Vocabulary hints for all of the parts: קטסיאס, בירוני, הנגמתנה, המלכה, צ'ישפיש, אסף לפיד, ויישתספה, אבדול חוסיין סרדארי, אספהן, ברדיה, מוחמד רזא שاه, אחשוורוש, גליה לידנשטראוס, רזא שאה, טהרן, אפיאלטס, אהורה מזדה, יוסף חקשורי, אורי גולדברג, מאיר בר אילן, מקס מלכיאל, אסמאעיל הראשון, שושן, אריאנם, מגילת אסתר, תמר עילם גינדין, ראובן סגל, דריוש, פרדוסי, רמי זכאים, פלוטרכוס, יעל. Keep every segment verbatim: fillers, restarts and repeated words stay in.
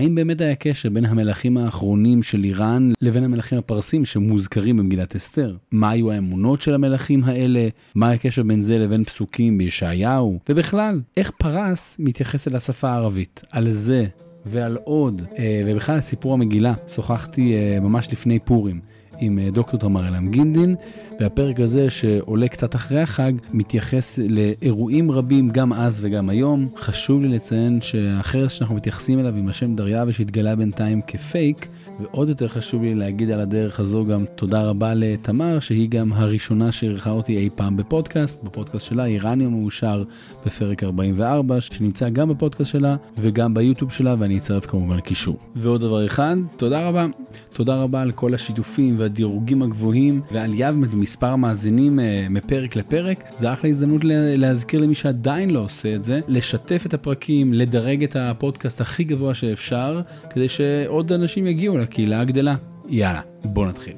האם באמת היה קשר בין המלכים האחרונים של איראן לבין המלכים הפרסים שמוזכרים במגילת אסתר? מה היו האמונות של המלכים האלה? מה היה קשר בין זה לבין פסוקים בישעיהו? ובכלל, איך פרס מתייחסת לשפה הערבית? על זה ועל עוד, ובכלל הסיפור המגילה, שוחחתי ממש לפני פורים עם דוקטור תמר עילם גינדין, והפרק הזה שעולה קצת אחרי החג, מתייחס לאירועים רבים גם אז וגם היום. חשוב לי לציין שהחרס שאנחנו מתייחסים אליו עם השם דריוש שהתגלה בינתיים כפייק, ועוד יותר חשוב לי להגיד על הדרך הזו גם תודה רבה לתמר, שהיא גם הראשונה שערכה אותי אי פעם בפודקאסט, בפודקאסט שלה, איראניום מאושר בפרק ארבעים וארבע, שנמצא גם בפודקאסט שלה וגם ביוטיוב שלה, ואני אצרף כמובן קישור. ועוד דבר אחד, תודה רבה. תודה רבה על כל השיתופים והדירוגים הגבוהים, ועלייה במספר המאזינים מפרק לפרק. זה אחלה הזדמנות להזכיר למי שעדיין לא עושה את זה, לשתף את הפרקים, לדרג את הפודקאסט הכי גבוה שאפשר, כדי שעוד אנשים יגיעו לקהילה הגדלה. יאללה, בוא נתחיל.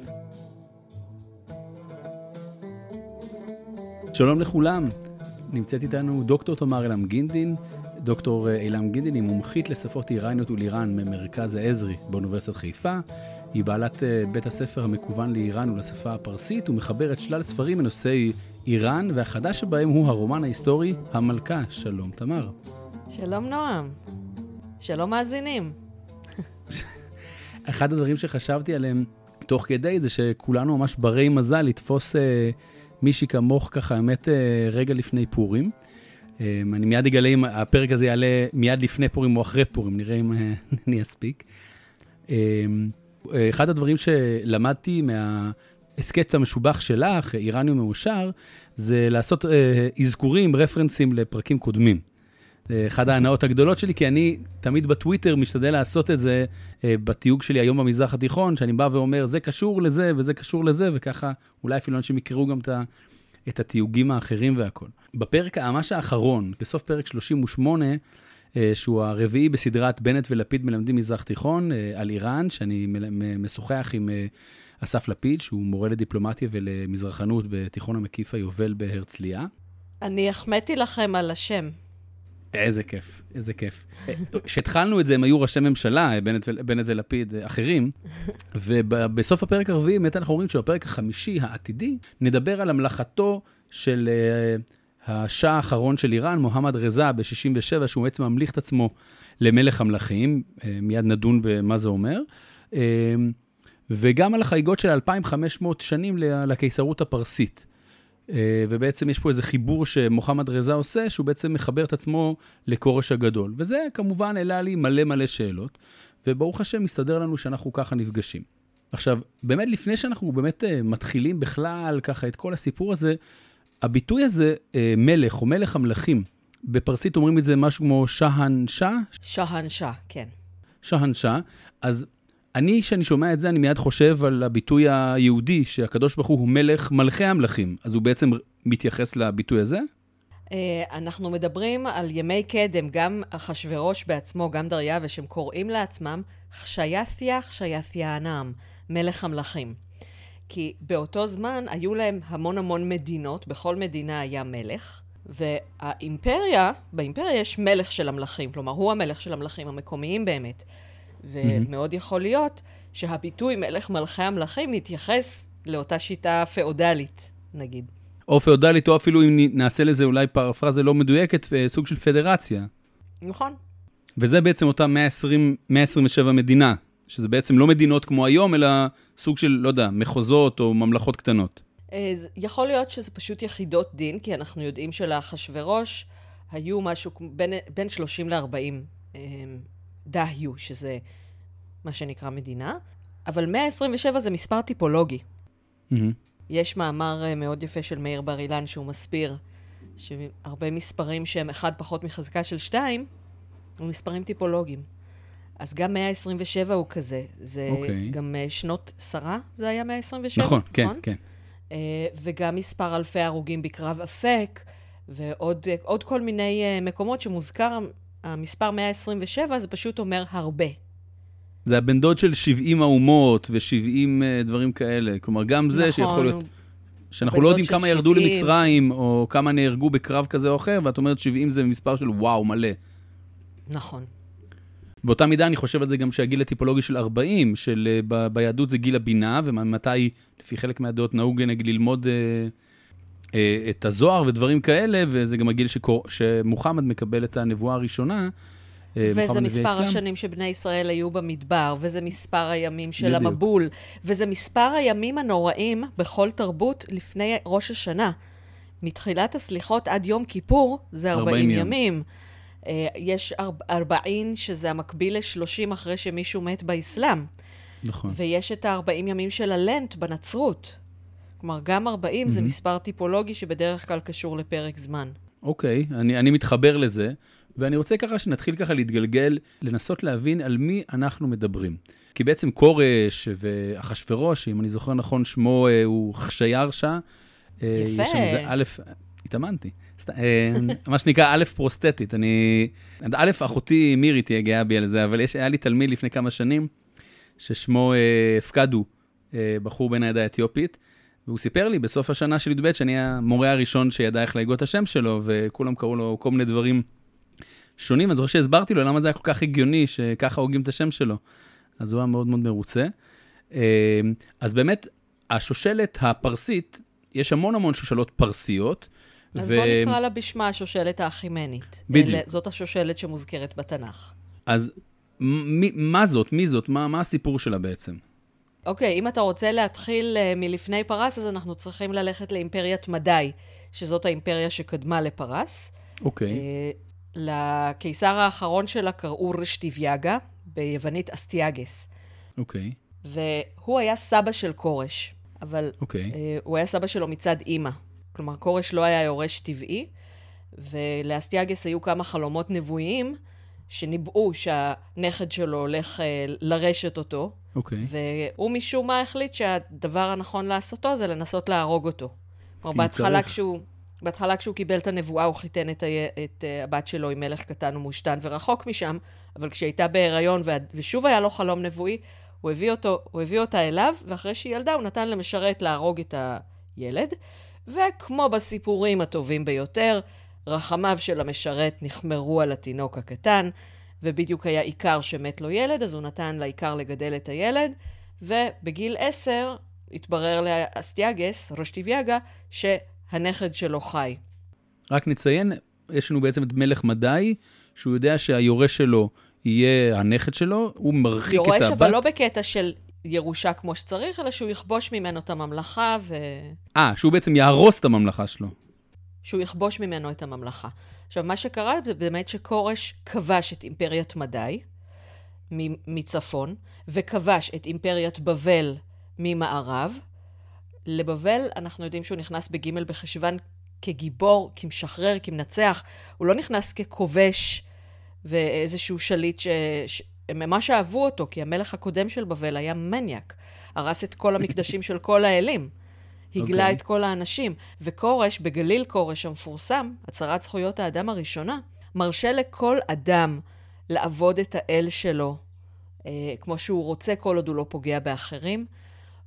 שלום לכולם, נמצאת איתנו דוקטור תמר עילם גינדין. דוקטור עילם גינדין היא מומחית לשפות איראניות ולאיראן ממרכז העזרי באוניברסיטת חיפה. היא בעלת בית הספר המקוון לאיראן ולשפה הפרסית, ומחברת שלל ספרים בנושאי איראן, והחדש שבהם הוא הרומן ההיסטורי המלכה. שלום תמר. שלום נועם. שלום מאזינים. אחד הדברים שחשבתי עליהם תוך כדי זה שכולנו ממש ברי מזל לתפוס אה, מישהי כמוך ככה, האמת, אה, רגע לפני פורים. אה, אני מיד אגלה אם הפרק הזה יעלה מיד לפני פורים או אחרי פורים, נראה אם אה, אני אספיק. אה, אחד הדברים שלמדתי מהאסקט המשובח שלך, איראניום מאושר, זה לעשות אה, אזכורים, רפרנסים לפרקים קודמים. זה אחד ההנאות הגדולות שלי, כי אני תמיד בטוויטר משתדל לעשות את זה אה, בתיוג שלי היום במזרח התיכון, שאני בא ואומר, זה קשור לזה וזה קשור לזה, וככה אולי אפילו אנשים יקראו גם את, את התיוגים האחרים והכל. בפרק המש האחרון, בסוף פרק שלושים ושמונה, שהוא הרביעי בסדרת בנט ולפיד מלמדים מזרח תיכון על איראן, שאני משוחח עם אסף לפיד, שהוא מורה לדיפלומטיה ולמזרחנות בתיכון המקיף היובל בהרצליה. אני החמאתי לכם על השם. איזה כיף, איזה כיף. כשהתחלנו את זה, הם היו ראשי ממשלה, בנט, ו- בנט ולפיד אחרים, ובסוף הפרק הרביעי, באמת אנחנו אומרים שבפרק החמישי העתידי, נדבר על המלכתו של השאה האחרון של איראן, מוחמד רזא ב-שישים ושבע, שהוא בעצם ממליך את עצמו למלך המלכים, מיד נדון במה זה אומר, וגם על החגיגות של אלפיים וחמש מאות שנים לקיסרות הפרסית. ובעצם יש פה איזה חיבור שמוחמד רזא עושה, שהוא בעצם מחבר את עצמו לקורש הגדול. וזה כמובן העלה לי מלא מלא שאלות, וברוך השם מסתדר לנו שאנחנו ככה נפגשים. עכשיו, באמת לפני שאנחנו באמת מתחילים בכלל ככה את כל הסיפור הזה, הביטוי הזה, מלך או מלך המלכים, בפרסית אומרים את זה משהו כמו שהאנשה. שהאנשה, כן. שהאנשה. אז אני, כשאני שומע את זה, אני מיד חושב על הביטוי היהודי, שהקדוש ברוך הוא מלך מלכי המלכים. אז הוא בעצם מתייחס לביטוי הזה? אנחנו מדברים על ימי קדם, גם אחשוורוש בעצמו, גם דריוש, הם קוראים לעצמם חשייפיה, חשייפיה הנעם, מלך המלכים. כי באותו זמן היו להם המון המון מדינות, בכל מדינה היה מלך, והאימפריה, באימפריה יש מלך של המלכים, כלומר הוא המלך של המלכים המקומיים באמת, ומאוד יכול להיות שהביטוי מלך מלכי המלכים מתייחס לאותה שיטה פאודלית, נגיד. או פאודלית, או אפילו אם נעשה לזה אולי פרפרזה לא מדויקת, סוג של פדרציה. נכון. וזה בעצם אותה מאה עשרים, מאה עשרים ושבע מדינה. שזה בעצם לא מדינות כמו היום, אלא סוג של, לא יודע, מחוזות או ממלכות קטנות. יכול להיות שזה פשוט יחידות דין, כי אנחנו יודעים שלאחשוורוש היו משהו בין, בין שלושים לארבעים דהיו, שזה מה שנקרא מדינה, אבל מאה עשרים ושבע זה מספר טיפולוגי. Mm-hmm. יש מאמר מאוד יפה של מאיר בר אילן, שהוא מסביר שהרבה מספרים שהם אחד פחות מחזקה של שתיים, הם מספרים טיפולוגיים. אז גם מאה עשרים ושבע הוא כזה, זה okay. גם שנות שרה, זה היה מאה עשרים ושבע, נכון? כן, נכון? כן. וגם מספר אלפי הרוגים בקרב אפק, ועוד עוד כל מיני מקומות שמוזכר, המספר מאה עשרים ושבע זה פשוט אומר הרבה. זה הבן דוד של שבעים האומות ו-שבעים דברים כאלה, כלומר גם זה נכון, שיכול להיות, שאנחנו לא יודעים כמה ירדו שבעים. למצרים, או כמה נהרגו בקרב כזה או אחר, ואת אומרת שבעים זה מספר של וואו מלא. נכון. באותה מידה אני חושב על זה גם שהגיל הטיפולוגי של ארבעים, של ב, ביהדות זה גיל הבינה, ומתי, לפי חלק מהדעות, נהוג נגיד ללמוד אה, אה, את הזוהר ודברים כאלה, וזה גם הגיל שקור, שמוחמד מקבל את הנבואה הראשונה, וזה מספר השנים שבני ישראל היו במדבר, וזה מספר הימים של המבול, וזה מספר הימים הנוראים בכל תרבות לפני ראש השנה. מתחילת הסליחות עד יום כיפור זה ארבעים ימים. יש ארבעים שזה המקביל ל-שלושים אחרי שמישהו מת באסלאם. נכון. ויש את ה-ארבעים ימים של הלנט בנצרות. כלומר, גם ארבעים זה מספר טיפולוגי שבדרך כלל קשור לפרק זמן. אוקיי, אני, אני מתחבר לזה. ואני רוצה ככה שנתחיל ככה להתגלגל, לנסות להבין על מי אנחנו מדברים. כי בעצם קורש ואחשוורוש, אם אני זוכר נכון שמו, הוא חשיירשה. יפה. יש שם איזה א', התאמנתי. מה שנקרא א' פרוסטטית. אני, א', אחותי מירי תהיה גאה בי על זה, אבל היה לי תלמיד לפני כמה שנים, ששמו פקדו, בחור בן העדה האתיופית, והוא סיפר לי בסוף השנה של י"ב, שאני המורה הראשון שידע איך להגות השם שלו, וכולם קראו לו כל מיני דברים שונים, אני זוכר שהסברתי לו למה זה היה כל כך הגיוני, שככה הוגים את השם שלו. אז הוא היה מאוד מאוד מרוצה. אז באמת, השושלת הפרסית, יש המון המון שושלות פרסיות. אז ו... בוא נקרא לה בשמה השושלת האחימנית. בדיוק. זאת השושלת שמוזכרת בתנ"ך. אז מי, מה זאת? מי זאת? מה, מה הסיפור שלה בעצם? אוקיי, אם אתה רוצה להתחיל מלפני פרס, אז אנחנו צריכים ללכת לאימפריית מדי, שזאת האימפריה שקדמה לפרס. אוקיי. לקיסר האחרון שלה קראו רשטיביאגה, ביוונית אסטיאגס. אוקיי. Okay. והוא היה סבא של קורש, אבל okay. הוא היה סבא שלו מצד אימא. כלומר, קורש לא היה יורש טבעי, ולאסטיאגס היו כמה חלומות נבואיים, שניבאו שהנכד שלו הולך לרשת אותו, okay. והוא משום מה החליט שהדבר הנכון לעשותו זה לנסות להרוג אותו. כלומר, בהתחלה כשהוא... בהתחלה כשהוא קיבל את הנבואה, הוא חיתן את, ה... את הבת שלו עם מלך קטן ומושתן ורחוק משם, אבל כשהייתה בהיריון וה... ושוב היה לו חלום נבואי, הוא הביא, אותו... הוא הביא אותה אליו, ואחרי שהיא ילדה הוא נתן למשרת להרוג את הילד, וכמו בסיפורים הטובים ביותר, רחמיו של המשרת נחמרו על התינוק הקטן, ובדיוק היה עיקר שמת לו ילד, אז הוא נתן לעיקר לגדל את הילד, ובגיל עשר התברר לאסטיאגס, רשטיביאגה, ש... הנכד שלו חי. רק נציין, יש לנו בעצם את מלך מדי, שהוא יודע שהיורש שלו יהיה הנכד שלו, הוא מרחיק את הבת. יורש אבל לא בקטע של ירושה כמו שצריך, אלא שהוא יכבוש ממנו את הממלכה ו... אה, שהוא בעצם יהרוס את הממלכה שלו. שהוא יכבוש ממנו את הממלכה. עכשיו, מה שקרה זה באמת שקורש כבש את אימפריית מדי, מצפון, וכבש את אימפריית בבל ממערב, לבבל, אנחנו יודעים שהוא נכנס בגימל בחשבן כגיבור, כמשחרר, כמנצח. הוא לא נכנס ככובש ואיזשהו שליט ש... ש... ממש אהבו אותו, כי המלך הקודם של בבל היה מניאק. הרס את כל המקדשים של כל האלים. הגלה okay. את כל האנשים. וקורש, בגליל קורש המפורסם, הצהרת זכויות האדם הראשונה, מרשה לכל אדם לעבוד את האל שלו, אה, כמו שהוא רוצה, כל עוד הוא לא פוגע באחרים.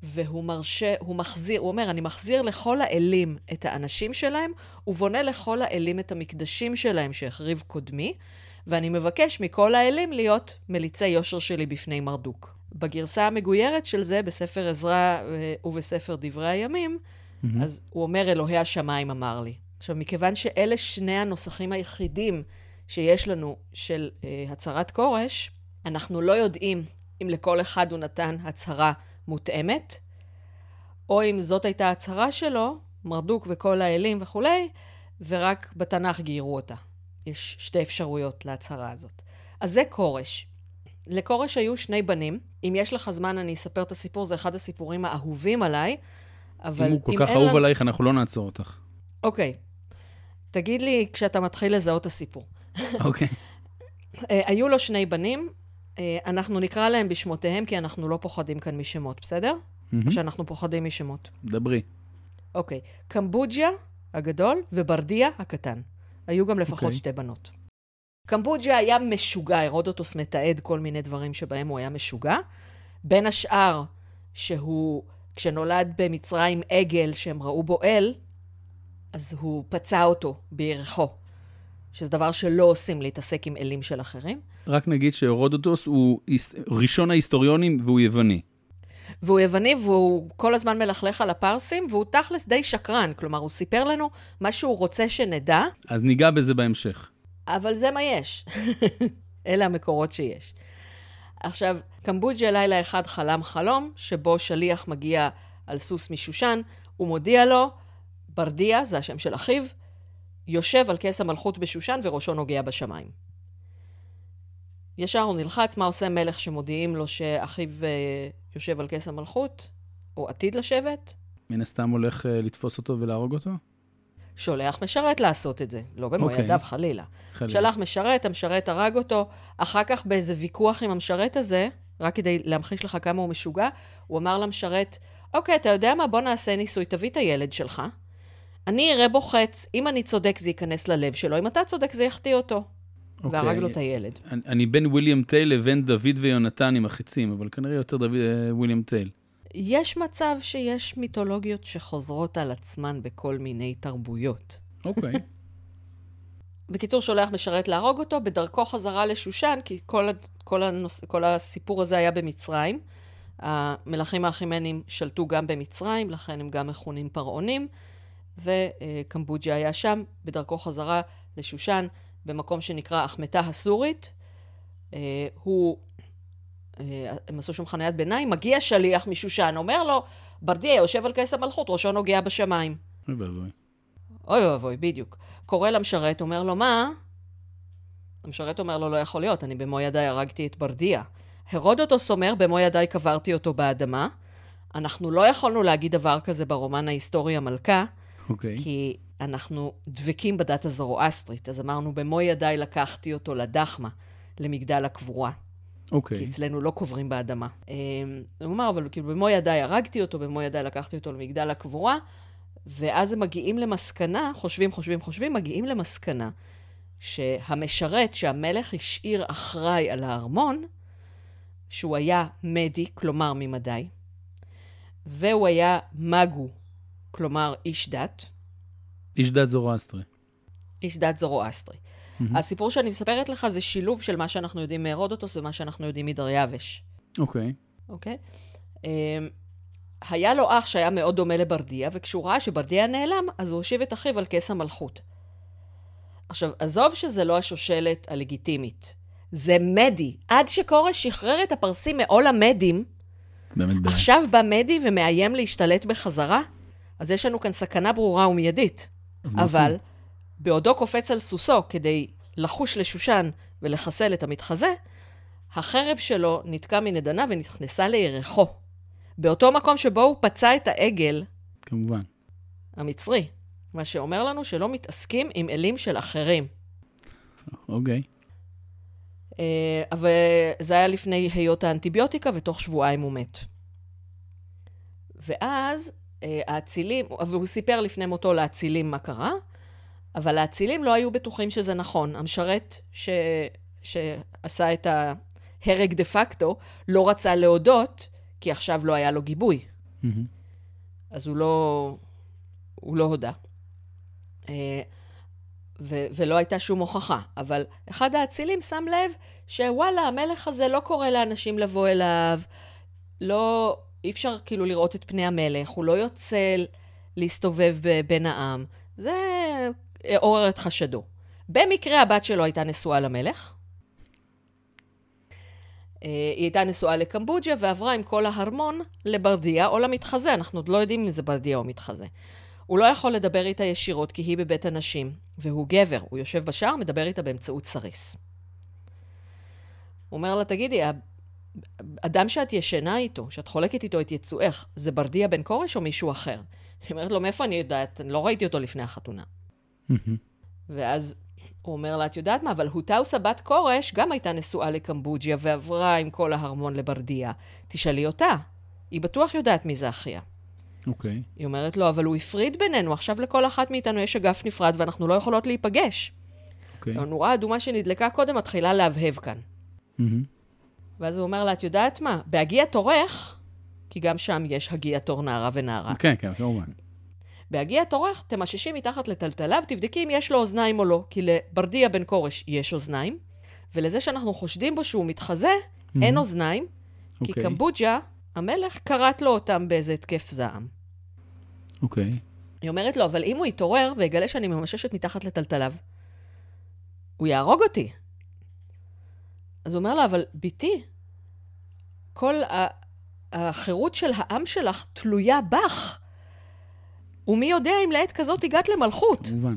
והוא מרשה, הוא מחזיר, הוא אומר, אני מחזיר לכל האלים את האנשים שלהם, ובונה לכל האלים את המקדשים שלהם שהחריב קודמי, ואני מבקש מכל האלים להיות מליצי יושר שלי בפני מרדוק. בגרסה המגוירת של זה, בספר עזרא ובספר דברי הימים, mm-hmm. אז הוא אומר, אלוהי השמיים אמר לי. עכשיו, מכיוון שאלה שני הנוסחים היחידים שיש לנו של uh, הצהרת קורש, אנחנו לא יודעים אם לכל אחד הוא נתן הצהרה מותאמת, או אם זאת הייתה הצהרה שלו, מרדוק וכל האלים וכולי, ורק בתנ"ך גיירו אותה. יש שתי אפשרויות להצהרה הזאת. אז זה קורש. לקורש היו שני בנים. אם יש לך זמן אני אספר את הסיפור, זה אחד הסיפורים האהובים עליי, אבל אם הוא כל כך אהוב לנו... עלייך, אנחנו לא נעצור אותך. אוקיי. תגיד לי כשאתה מתחיל לזהות הסיפור. אוקיי. היו לו שני בנים, אנחנו נקרא להם בשמותיהם, כי אנחנו לא פוחדים כאן משמות, בסדר? Mm-hmm. או שאנחנו פוחדים משמות. דברי. אוקיי. Okay. קמבוג'יה הגדול וברדיה הקטן. היו גם לפחות okay. שתי בנות. קמבוג'יה היה משוגע, הרודוטוס מתעד כל מיני דברים שבהם הוא היה משוגע. בין השאר, שהוא, כשנולד במצרים עגל שהם ראו בו אל, אז הוא פצע אותו בירחו, שזה דבר שלא עושים להתעסק עם אלים של אחרים. רק נגיד שהרודוטוס הוא ראשון ההיסטוריונים והוא יווני. והוא יווני והוא כל הזמן מלכלך על הפרסים, והוא תכלס די שקרן, כלומר הוא סיפר לנו מה שהוא רוצה שנדע. אז ניגע בזה בהמשך. אבל זה מה יש. אלה המקורות שיש. עכשיו, קמבוג'ה לילה אחד חלם חלום, שבו שליח מגיע על סוס משושן, הוא מודיע לו, ברדיה, זה השם של אחיו, יושב על כס המלכות בשושן וראשו נוגע בשמיים. ישר הוא נלחץ, מה עושה מלך שמודיעים לו שאחיו יושב על כס המלכות, או עתיד לשבת? מן הסתם הולך לתפוס אותו ולהרוג אותו? שולח משרת לעשות את זה, לא במו okay. ידיו חלילה. חלילה. שלח משרת, המשרת הרג אותו, אחר כך באיזה ויכוח עם המשרת הזה, רק כדי להמחיש לך כמה הוא משוגע, הוא אמר למשרת, אוקיי, אתה יודע מה? בוא נעשה ניסוי, תביא את הילד שלך. אני אראה בו חץ, אם אני צודק זה ייכנס ללב שלו, אם אתה צודק זה יחטיא אותו. Okay. והרג לו את הילד. אני, אני בין וויליאם טייל לבין דוד ויונתן עם החיצים, אבל כנראה יותר דוד, וויליאם טייל. יש מצב שיש מיתולוגיות שחוזרות על עצמן בכל מיני תרבויות. אוקיי. Okay. בקיצור, שולח משרת להרוג אותו, בדרכו חזרה לשושן, כי כל, כל, הנוס, כל הסיפור הזה היה במצרים. המלכים האחימנים שלטו גם במצרים, לכן הם גם מכונים פרעונים, וקמבוג'ה היה שם, בדרכו חזרה לשושן, במקום שנקרא אחמתה הסורית. הוא... הם עשו שם חניית ביניים, מגיע שליח משושן, אומר לו, ברדיה יושב על כס המלכות, ראשו נוגע בשמיים. אוי ואבוי. אוי ואבוי, בדיוק. קורא למשרת, אומר לו, מה? המשרת אומר לו, לא יכול להיות, אני במו ידיי הרגתי את ברדיה. הרודוטוס אומר, במו ידיי קברתי אותו באדמה. אנחנו לא יכולנו להגיד דבר כזה ברומן ההיסטורי המלכה, okay. כי אנחנו דבקים בדת הזורואסטרית, אז אמרנו, במו ידיי לקחתי אותו לדחמה, למגדל הקבורה. Okay. כי אצלנו לא קוברים באדמה. הוא אמר, אבל כאילו במו ידיי הרגתי אותו, במו ידיי לקחתי אותו למגדל הקבורה, ואז הם מגיעים למסקנה, חושבים, חושבים, חושבים, מגיעים למסקנה, שהמשרת שהמלך השאיר אחראי על הארמון, שהוא היה מדי, כלומר ממדי, והוא היה מגו, כלומר איש דת. איש דת זורואסטרי. איש דת זורואסטרי. Mm-hmm. הסיפור שאני מספרת לך זה שילוב של מה שאנחנו יודעים מהרודוטוס ומה שאנחנו יודעים מדריוש. אוקיי. Okay. אוקיי? Okay? Um, היה לו אח שהיה מאוד דומה לברדיה, וכשהוא ראה שברדיה נעלם, אז הוא הושיב את אחיו על כס המלכות. עכשיו, עזוב שזה לא השושלת הלגיטימית. זה מדי. עד שקורש שחרר את הפרסים מעול המדים, באמת עכשיו בא מדי ומאיים להשתלט בחזרה, אז יש לנו כאן סכנה ברורה ומיידית. אבל... בעודו קופץ על סוסו כדי לחוש לשושן ולחסל את המתחזה, החרב שלו נתקע מנדנה ונכנסה לירחו. באותו מקום שבו הוא פצע את העגל, כמובן, המצרי, מה שאומר לנו שלא מתעסקים עם אלים של אחרים. אוקיי. אבל זה היה לפני היות האנטיביוטיקה, ותוך שבועיים הוא מת. ואז האצילים, והוא סיפר לפני מותו לאצילים מה קרה, אבל האצילים לא היו בטוחים שזה נכון. המשרת ש... שעשה את ההרג דה פקטו, לא רצה להודות, כי עכשיו לא היה לו גיבוי. Mm-hmm. אז הוא לא, הוא לא הודע. ו... ולא הייתה שום הוכחה. אבל אחד האצילים שם לב, שוואלה, המלך הזה לא קורא לאנשים לבוא אליו, לא... אי אפשר כאילו לראות את פני המלך, הוא לא יוצא להסתובב בין העם. זה... עורר את חשדו. במקרה הבת שלו הייתה נשואה למלך. היא הייתה נשואה לקמבוג'ה ועברה עם כל ההרמון לברדיה או למתחזה. אנחנו עוד לא יודעים אם זה ברדיה או מתחזה. הוא לא יכול לדבר איתה ישירות כי היא בבית הנשים. והוא גבר. הוא יושב בשער, מדבר איתה באמצעות סריס. הוא אומר לה, תגידי, אדם שאת ישנה איתו, שאת חולקת איתו את יצואך, זה ברדיה בן קורש או מישהו אחר? היא אומרת לו, מאיפה אני יודעת? אני לא ראיתי אותו לפני החתונה. ואז הוא אומר לה, את יודעת מה, אבל הוטאוסה בת קורש גם הייתה נשואה לקמבוג'יה ועברה עם כל ההרמון לברדיה. תשאלי אותה, היא בטוח יודעת מי זה אחיה. אוקיי. היא אומרת לו, אבל הוא הפריד בינינו, עכשיו לכל אחת מאיתנו יש אגף נפרד ואנחנו לא יכולות להיפגש. אוקיי. הנורה האדומה שנדלקה קודם מתחילה להבהב כאן. ואז הוא אומר לה, את יודעת מה, בהגיע תורך, כי גם שם יש הגיע תור נערה ונערה. אוקיי, כן, כמובן. בהגיע תורך, תמששים מתחת לטלטליו, תבדקי אם יש לו אוזניים או לא, כי לברדיה בן קורש יש אוזניים, ולזה שאנחנו חושדים בו שהוא מתחזה, mm-hmm. אין אוזניים, okay. כי קמבוג'ה, המלך, קראת לו אותם באיזה התקף זעם. אוקיי. Okay. היא אומרת לו, אבל אם הוא יתעורר ויגלה שאני ממששת מתחת לטלטליו, הוא יהרוג אותי. אז הוא אומר לה, אבל ביתי, כל החירות של העם שלך תלויה בך. ומי יודע אם לעת כזאת הגעת למלכות. כמובן.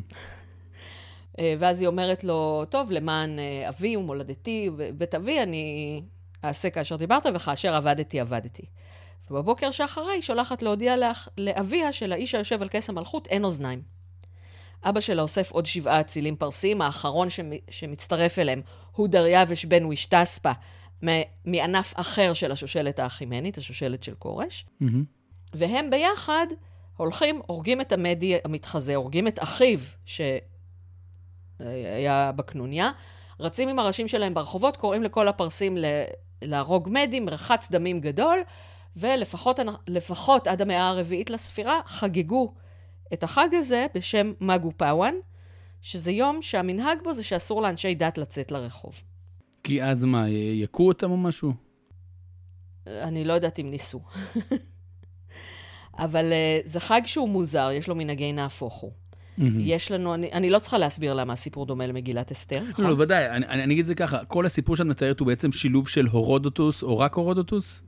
ואז היא אומרת לו, טוב, למען אבי ומולדתי, בית אבי אני אעשה כאשר דיברת, וכאשר עבדתי, עבדתי. ובבוקר שאחרי שולחת להודיע לך, לאביה של האיש היושב על כס המלכות, אין אוזניים. אבא שלה אוסף עוד שבעה אצילים פרסיים, האחרון שמ, שמצטרף אליהם הוא דריוש בן ויישתספה, מענף אחר של השושלת האחימנית, השושלת של קורש. Mm-hmm. והם ביחד הולכים, הורגים את המדי המתחזה, הורגים את אחיו שהיה בקנוניה, רצים עם הראשים שלהם ברחובות, קוראים לכל הפרסים ל... להרוג מדים, רחץ דמים גדול, ולפחות לפחות עד המאה הרביעית לספירה חגגו את החג הזה בשם מגו פאואן, שזה יום שהמנהג בו זה שאסור לאנשי דת לצאת לרחוב. כי אז מה, יקו אותם או משהו? אני לא יודעת אם ניסו. אבל uh, זה חג שהוא מוזר, יש לו מנהגי נהפוך הוא. Mm-hmm. יש לנו, אני, אני לא צריכה להסביר למה הסיפור דומה למגילת אסתר. לא, לא, ודאי, אני, אני, אני אגיד זה ככה, כל הסיפור שאת מתארת הוא בעצם שילוב של הרודוטוס או רק הרודוטוס?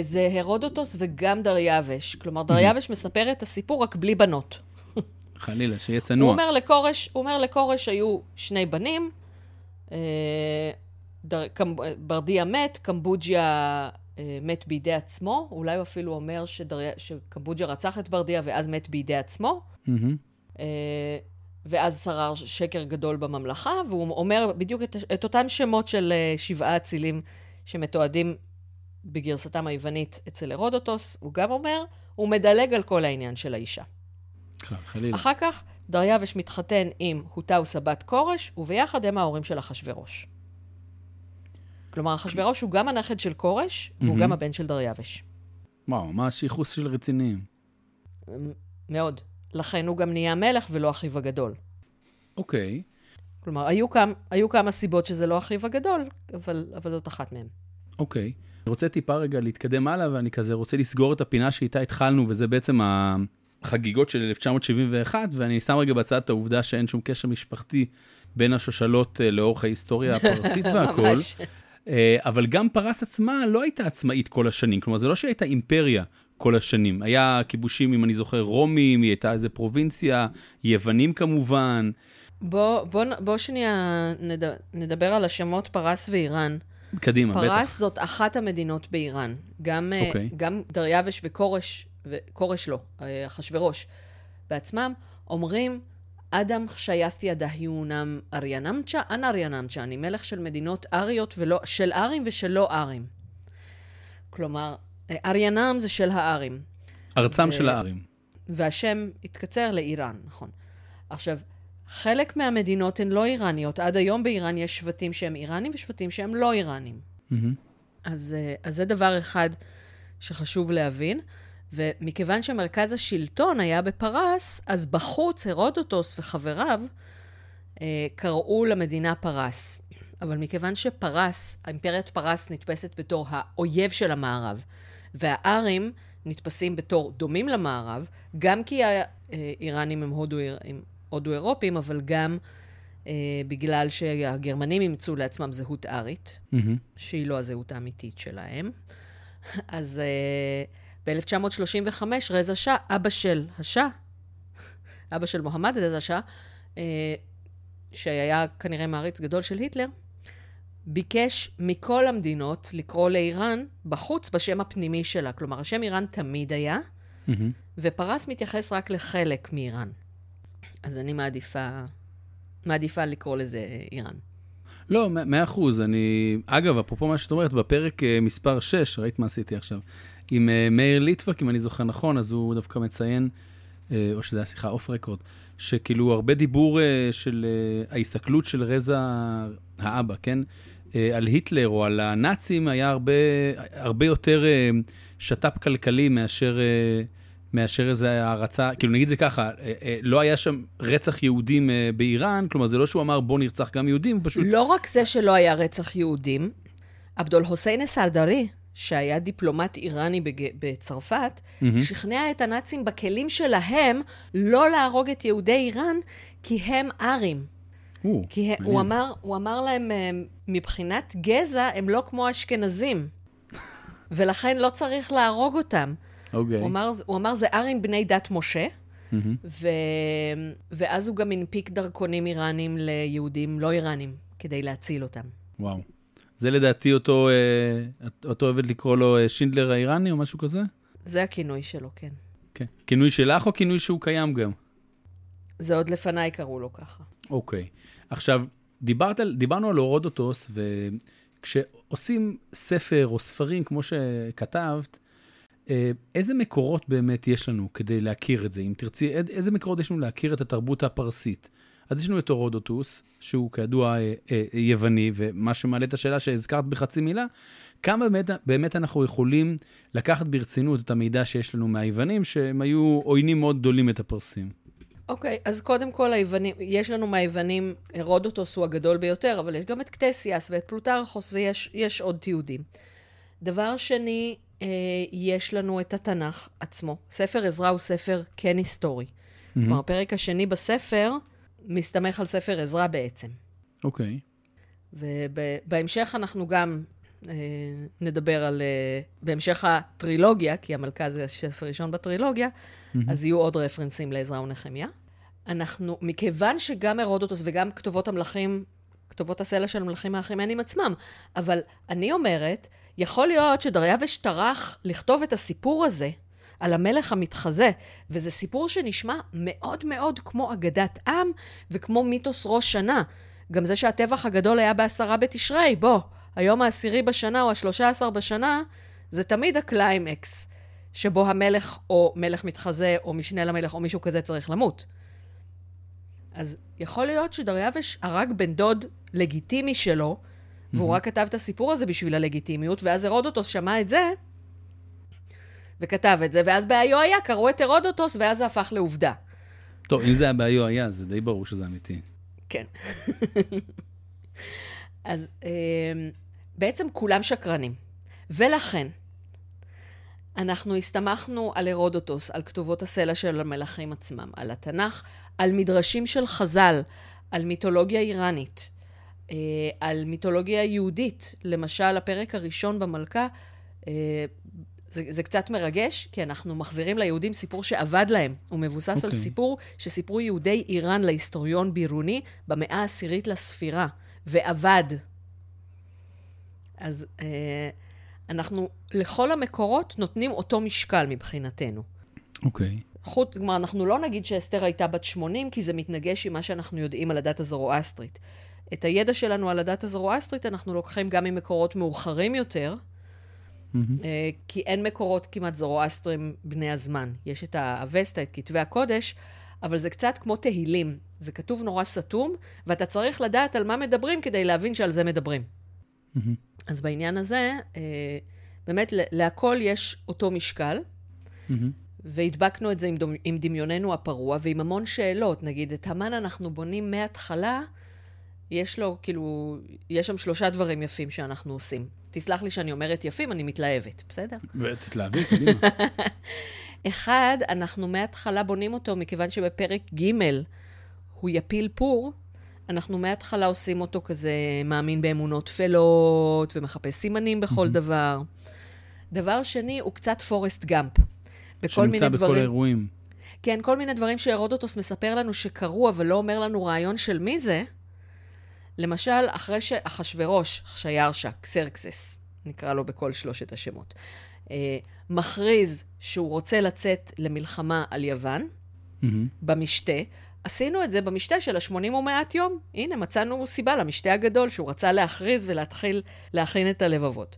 זה הרודוטוס וגם דריוש. כלומר, דריוש מספר את הסיפור רק בלי בנות. חלילה, שיהיה צנוע. הוא אומר לקורש, הוא אומר לקורש היו שני בנים, ברדיה מת, קמבוג'יה מת בידי עצמו, אולי הוא אפילו אומר שקמבוג'יה רצח את ברדיה ואז מת בידי עצמו, ואז שרר שקר גדול בממלכה, והוא אומר בדיוק את, את אותם שמות של שבעה אצילים שמתועדים בגרסתם היוונית אצל הרודוטוס, הוא גם אומר, הוא מדלג על כל העניין של האישה. חלילה. אחר כך, דריוש מתחתן עם הותה וסבת קורש, וביחד הם ההורים של אחשוורוש. כלומר, אחשוורוש הוא גם הנכד של קורש, והוא גם הבן של דריוש. וואו, מה השיחוס של רציניים? מאוד. לכן הוא גם נהיה מלך ולא אחיו הגדול. אוקיי. כלומר, היו כמה, היו כמה סיבות שזה לא אחיו הגדול, אבל, אבל זאת אחת מהן. אוקיי. אני רוצה טיפה רגע להתקדם הלאה, ואני כזה רוצה לסגור את הפינה שאיתה התחלנו, וזה בעצם החגיגות של אלף תשע מאות שבעים ואחת, ואני שם רגע בצד את העובדה שאין שום קשר משפחתי בין השושלות לאורך ההיסטוריה הפרסית והכל. ממש. אבל גם פרס עצמה לא הייתה עצמאית כל השנים, כלומר זה לא שהייתה אימפריה כל השנים. היה כיבושים, אם אני זוכר, רומים, היא הייתה איזה פרובינציה, יוונים כמובן. בוא, בוא, בוא שנייה נדבר על השמות פרס ואיראן. קדימה, פרס בטח. פרס זאת אחת המדינות באיראן. גם, okay. גם דריוש וקורש, קורש לא, אחשוורוש, בעצמם, אומרים, אדם חשייפיה דהיונם אריאנמצ'ה, אנ אריאנמצ'ה, אני מלך של מדינות אריות, ולא, של ארים ושלא ארים. כלומר, אריאנם זה של הארים. ארצם ו... של הארים. והשם התקצר לאיראן, נכון. עכשיו, חלק מהמדינות הן לא איראניות. עד היום באיראן יש שבטים שהם איראנים ושבטים שהם לא איראנים. Mm-hmm. אז, אז זה דבר אחד שחשוב להבין. ומכיוון שמרכז השלטון היה בפרס, אז בחוץ הרודוטוס וחבריו אה, קראו למדינה פרס. אבל מכיוון שפרס, האימפריית פרס נתפסת בתור האויב של המערב, והארים נתפסים בתור דומים למערב, גם כי האיראנים הם הודו איראנים, הודו-אירופים, אבל גם אה, בגלל שהגרמנים ימצאו לעצמם זהות ארית, mm-hmm. שהיא לא הזהות האמיתית שלהם. אז אה, ב-אלף תשע מאות שלושים וחמש רזא שאה, אבא של השאה, אבא של מוחמד רזא שאה, אה, שהיה כנראה מעריץ גדול של היטלר, ביקש מכל המדינות לקרוא לאיראן בחוץ בשם הפנימי שלה. כלומר, השם איראן תמיד היה, mm-hmm. ופרס מתייחס רק לחלק מאיראן. אז אני מעדיפה, מעדיפה לקרוא לזה איראן. לא, מאה אחוז. אני, אגב, אפרופו מה שאת אומרת, בפרק מספר שש, ראית מה עשיתי עכשיו, עם מאיר ליטווק, אם אני זוכר נכון, אז הוא דווקא מציין, או שזה היה שיחה אוף רקורד, שכאילו הרבה דיבור של ההסתכלות של רזא האבא, כן? על היטלר או על הנאצים היה הרבה, הרבה יותר שטאפ כלכלי מאשר... מאשר איזו הרצה, כאילו נגיד זה ככה, לא היה שם רצח יהודים באיראן, כלומר זה לא שהוא אמר בוא נרצח גם יהודים, פשוט... לא רק זה שלא היה רצח יהודים, אבדול חוסיין סרדארי, שהיה דיפלומט איראני בג... בצרפת, mm-hmm. שכנע את הנאצים בכלים שלהם לא להרוג את יהודי איראן, כי הם ארים. או, כי הם, הוא, אמר, הוא אמר להם, מבחינת גזע, הם לא כמו אשכנזים, ולכן לא צריך להרוג אותם. Okay. הוא, אמר, הוא אמר, זה ארים בני דת משה, mm-hmm. ו... ואז הוא גם הנפיק דרכונים איראנים ליהודים לא איראנים, כדי להציל אותם. וואו. זה לדעתי אותו, אותו עובד לקרוא לו שינדלר האיראני או משהו כזה? זה הכינוי שלו, כן. כן. כינוי שלך או כינוי שהוא קיים גם? זה עוד לפניי קראו לו ככה. אוקיי. עכשיו, דיברת, דיברנו על הרודוטוס, וכשעושים ספר או ספרים כמו שכתבת, איזה מקורות באמת יש לנו כדי להכיר את זה? אם תרצי, איזה מקורות יש לנו להכיר את התרבות הפרסית? אז יש לנו את הרודוטוס, שהוא כידוע אה, אה, יווני, ומה שמעלה את השאלה שהזכרת בחצי מילה, כמה באמת, באמת אנחנו יכולים לקחת ברצינות את המידע שיש לנו מהיוונים, שהם היו עוינים מאוד גדולים את הפרסים. אוקיי, okay, אז קודם כל, היוונים, יש לנו מהיוונים, הרודוטוס הוא הגדול ביותר, אבל יש גם את קטסיאס ואת פלוטרכוס, ויש יש עוד תיעודים. דבר שני, אה, יש לנו את התנ"ך עצמו. ספר עזרא הוא ספר כן היסטורי. Mm-hmm. כלומר, הפרק השני בספר... מסתמך על ספר עזרא בעצם. אוקיי. ובהמשך אנחנו גם אה, נדבר על, אה, בהמשך הטרילוגיה, כי המלכה זה הספר ראשון בטרילוגיה, mm-hmm. אז יהיו עוד רפרנסים לעזרא ונחמיה. אנחנו, מכיוון שגם הרודוטוס וגם כתובות המלכים, כתובות הסלע של המלכים האחימנים עצמם, אבל אני אומרת, יכול להיות שדריוש טרח לכתוב את הסיפור הזה, על המלך המתחזה, וזה סיפור שנשמע מאוד מאוד כמו אגדת עם, וכמו מיתוס ראש שנה. גם זה שהטבח הגדול היה בעשרה בתשרי, בוא, היום העשירי בשנה או השלושה עשר בשנה, זה תמיד הקליימקס, שבו המלך או מלך מתחזה, או משנה למלך, או מישהו כזה צריך למות. אז יכול להיות שדריוש הרג בן דוד לגיטימי שלו, והוא mm-hmm. רק כתב את הסיפור הזה בשביל הלגיטימיות, ואז הרודוטוס שמע את זה, וכתב את זה, ואז באיוהיה קראו את הרודוטוס, ואז זה הפך לעובדה. טוב, אם זה היה באיוהיה, זה די ברור שזה אמיתי. כן. אז בעצם כולם שקרנים. ולכן, אנחנו הסתמכנו על הרודוטוס, על כתובות הסלע של המלכים עצמם, על התנ"ך, על מדרשים של חז"ל, על מיתולוגיה איראנית, על מיתולוגיה יהודית, למשל, הפרק הראשון במלכה, זה, זה קצת מרגש, כי אנחנו מחזירים ליהודים סיפור שעבד להם. הוא מבוסס okay. על סיפור שסיפרו יהודי איראן להיסטוריון בירוני במאה העשירית לספירה, ועבד. אז אה, אנחנו לכל המקורות נותנים אותו משקל מבחינתנו. אוקיי. Okay. חוץ, כלומר, אנחנו לא נגיד שאסתר הייתה בת שמונים, כי זה מתנגש עם מה שאנחנו יודעים על הדת הזורואסטרית. את הידע שלנו על הדת הזורואסטרית אנחנו לוקחים גם ממקורות מאוחרים יותר, Mm-hmm. כי אין מקורות כמעט זורואסטרים בני הזמן. יש את האווסטה, את כתבי הקודש, אבל זה קצת כמו תהילים. זה כתוב נורא סתום, ואתה צריך לדעת על מה מדברים כדי להבין שעל זה מדברים. Mm-hmm. אז בעניין הזה, באמת, להכל יש אותו משקל, mm-hmm. והדבקנו את זה עם, דומ... עם דמיוננו הפרוע, ועם המון שאלות. נגיד, את המן אנחנו בונים מההתחלה, יש לו, כאילו, יש שם שלושה דברים יפים שאנחנו עושים. תסלח לי שאני אומרת יפים, אני מתלהבת, בסדר? תתלהבי, קדימה. אחד, אנחנו מההתחלה בונים אותו, מכיוון שבפרק ג' הוא יפיל פור, אנחנו מההתחלה עושים אותו כזה, מאמין באמונות תפלות, ומחפש סימנים בכל דבר. דבר שני, הוא קצת פורסט גאמפ. שנמצא בכל האירועים. כן, כל מיני דברים שהרודוטוס מספר לנו שקרו, אבל לא אומר לנו רעיון של מי זה, למשל, אחרי שאחשוורוש, שיירשה, קסרקסס, נקרא לו בכל שלושת השמות, מכריז שהוא רוצה לצאת למלחמה על יוון, mm-hmm. במשתה, עשינו את זה במשתה של השמונים ומעט יום, הנה, מצאנו סיבה למשתה הגדול, שהוא רצה להכריז ולהתחיל להכין את הלבבות.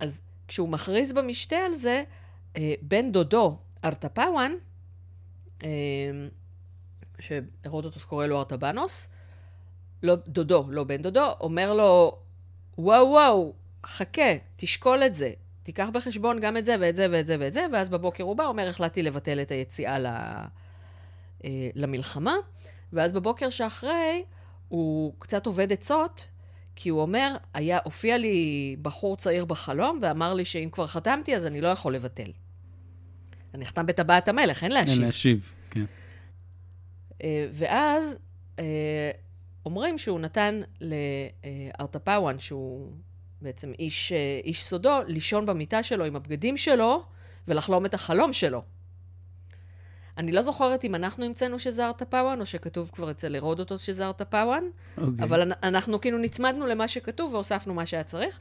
אז כשהוא מכריז במשתה על זה, בן דודו, ארטפאואן, שהרודוטוס קורא לו ארטבנוס, לא, דודו, לא בן דודו, אומר לו, וואו וואו, חכה, תשקול את זה, תיקח בחשבון גם את זה ואת זה ואת זה ואת זה, ואז בבוקר הוא בא, אומר, החלטתי לבטל את היציאה למלחמה, ואז בבוקר שאחרי, הוא קצת עובד עצות, כי הוא אומר, היה, הופיע לי בחור צעיר בחלום, ואמר לי שאם כבר חתמתי, אז אני לא יכול לבטל. אני חתם בטבעת המלך, אין להשיב. אין להשיב, כן. ואז אומרים שהוא נתן לארטפאואן, שהוא בעצם איש, איש סודו, לישון במיטה שלו עם הבגדים שלו, ולחלום את החלום שלו. אני לא זוכרת אם אנחנו המצאנו שזה ארטפאואן, או שכתוב כבר אצל הרודוטוס שזה ארטפאואן, okay. אבל אנחנו כאילו נצמדנו למה שכתוב, והוספנו מה שהיה צריך.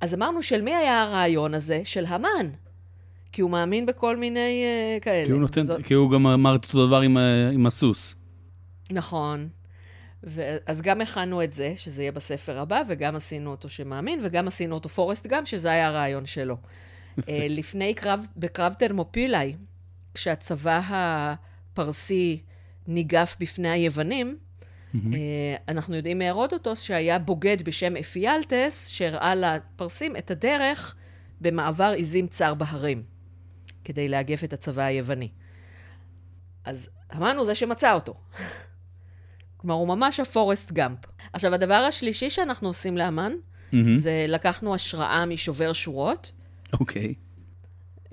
אז אמרנו, של מי היה הרעיון הזה? של המן. כי הוא מאמין בכל מיני uh, כאלה. כי הוא, נותן, זאת... כי הוא גם אמר את אותו דבר עם, uh, עם הסוס. נכון. אז גם הכנו את זה, שזה יהיה בספר הבא, וגם עשינו אותו שמאמין, וגם עשינו אותו פורסט גם, שזה היה הרעיון שלו. לפני קרב, בקרב תרמופילי, כשהצבא הפרסי ניגף בפני היוונים, אנחנו יודעים מהרודוטוס שהיה בוגד בשם אפיאלטס, שהראה לפרסים את הדרך במעבר עיזים צר בהרים, כדי להגף את הצבא היווני. אז אמרנו זה שמצא אותו. כלומר, הוא ממש הפורסט גאמפ. עכשיו, הדבר השלישי שאנחנו עושים לאמן, mm-hmm. זה לקחנו השראה משובר שורות. אוקיי. Okay. Uh,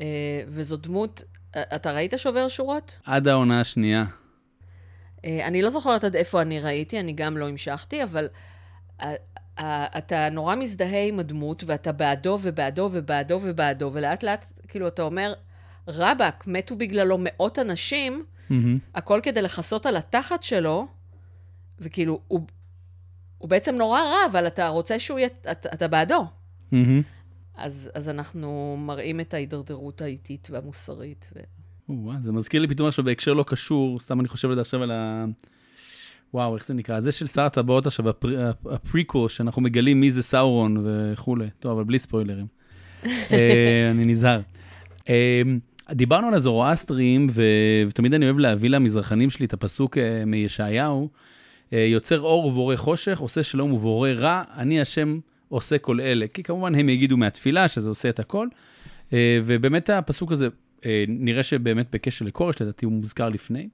וזו דמות, uh, אתה ראית שובר שורות? עד העונה השנייה. Uh, אני לא זוכרת עד איפה אני ראיתי, אני גם לא המשכתי, אבל uh, uh, אתה נורא מזדהה עם הדמות, ואתה בעדו ובעדו ובעדו ובעדו, ולאט לאט, כאילו, אתה אומר, רבק, מתו בגללו מאות אנשים, mm-hmm. הכל כדי לחסות על התחת שלו, וכאילו, הוא, הוא בעצם נורא רע, אבל אתה רוצה שהוא יהיה, אתה, אתה בעדו. Mm-hmm. אז, אז אנחנו מראים את ההידרדרות האיטית והמוסרית. ו... וואו, זה מזכיר לי פתאום עכשיו, בהקשר לא קשור, סתם אני חושב לדעת עכשיו על ה... וואו, איך זה נקרא? זה של שר הטבעות עכשיו, הפר... הפריקו, שאנחנו מגלים מי זה סאורון וכולי. טוב, אבל בלי ספוילרים. אני נזהר. דיברנו על הזורואסטרים, ו... ותמיד אני אוהב להביא למזרחנים שלי את הפסוק מישעיהו, יוצר אור ובורא חושך, עושה שלום ובורא רע, אני השם עושה כל אלה. כי כמובן הם יגידו מהתפילה שזה עושה את הכל, ובאמת הפסוק הזה נראה שבאמת בקשר לקורש, לדעתי הוא מוזכר לפני.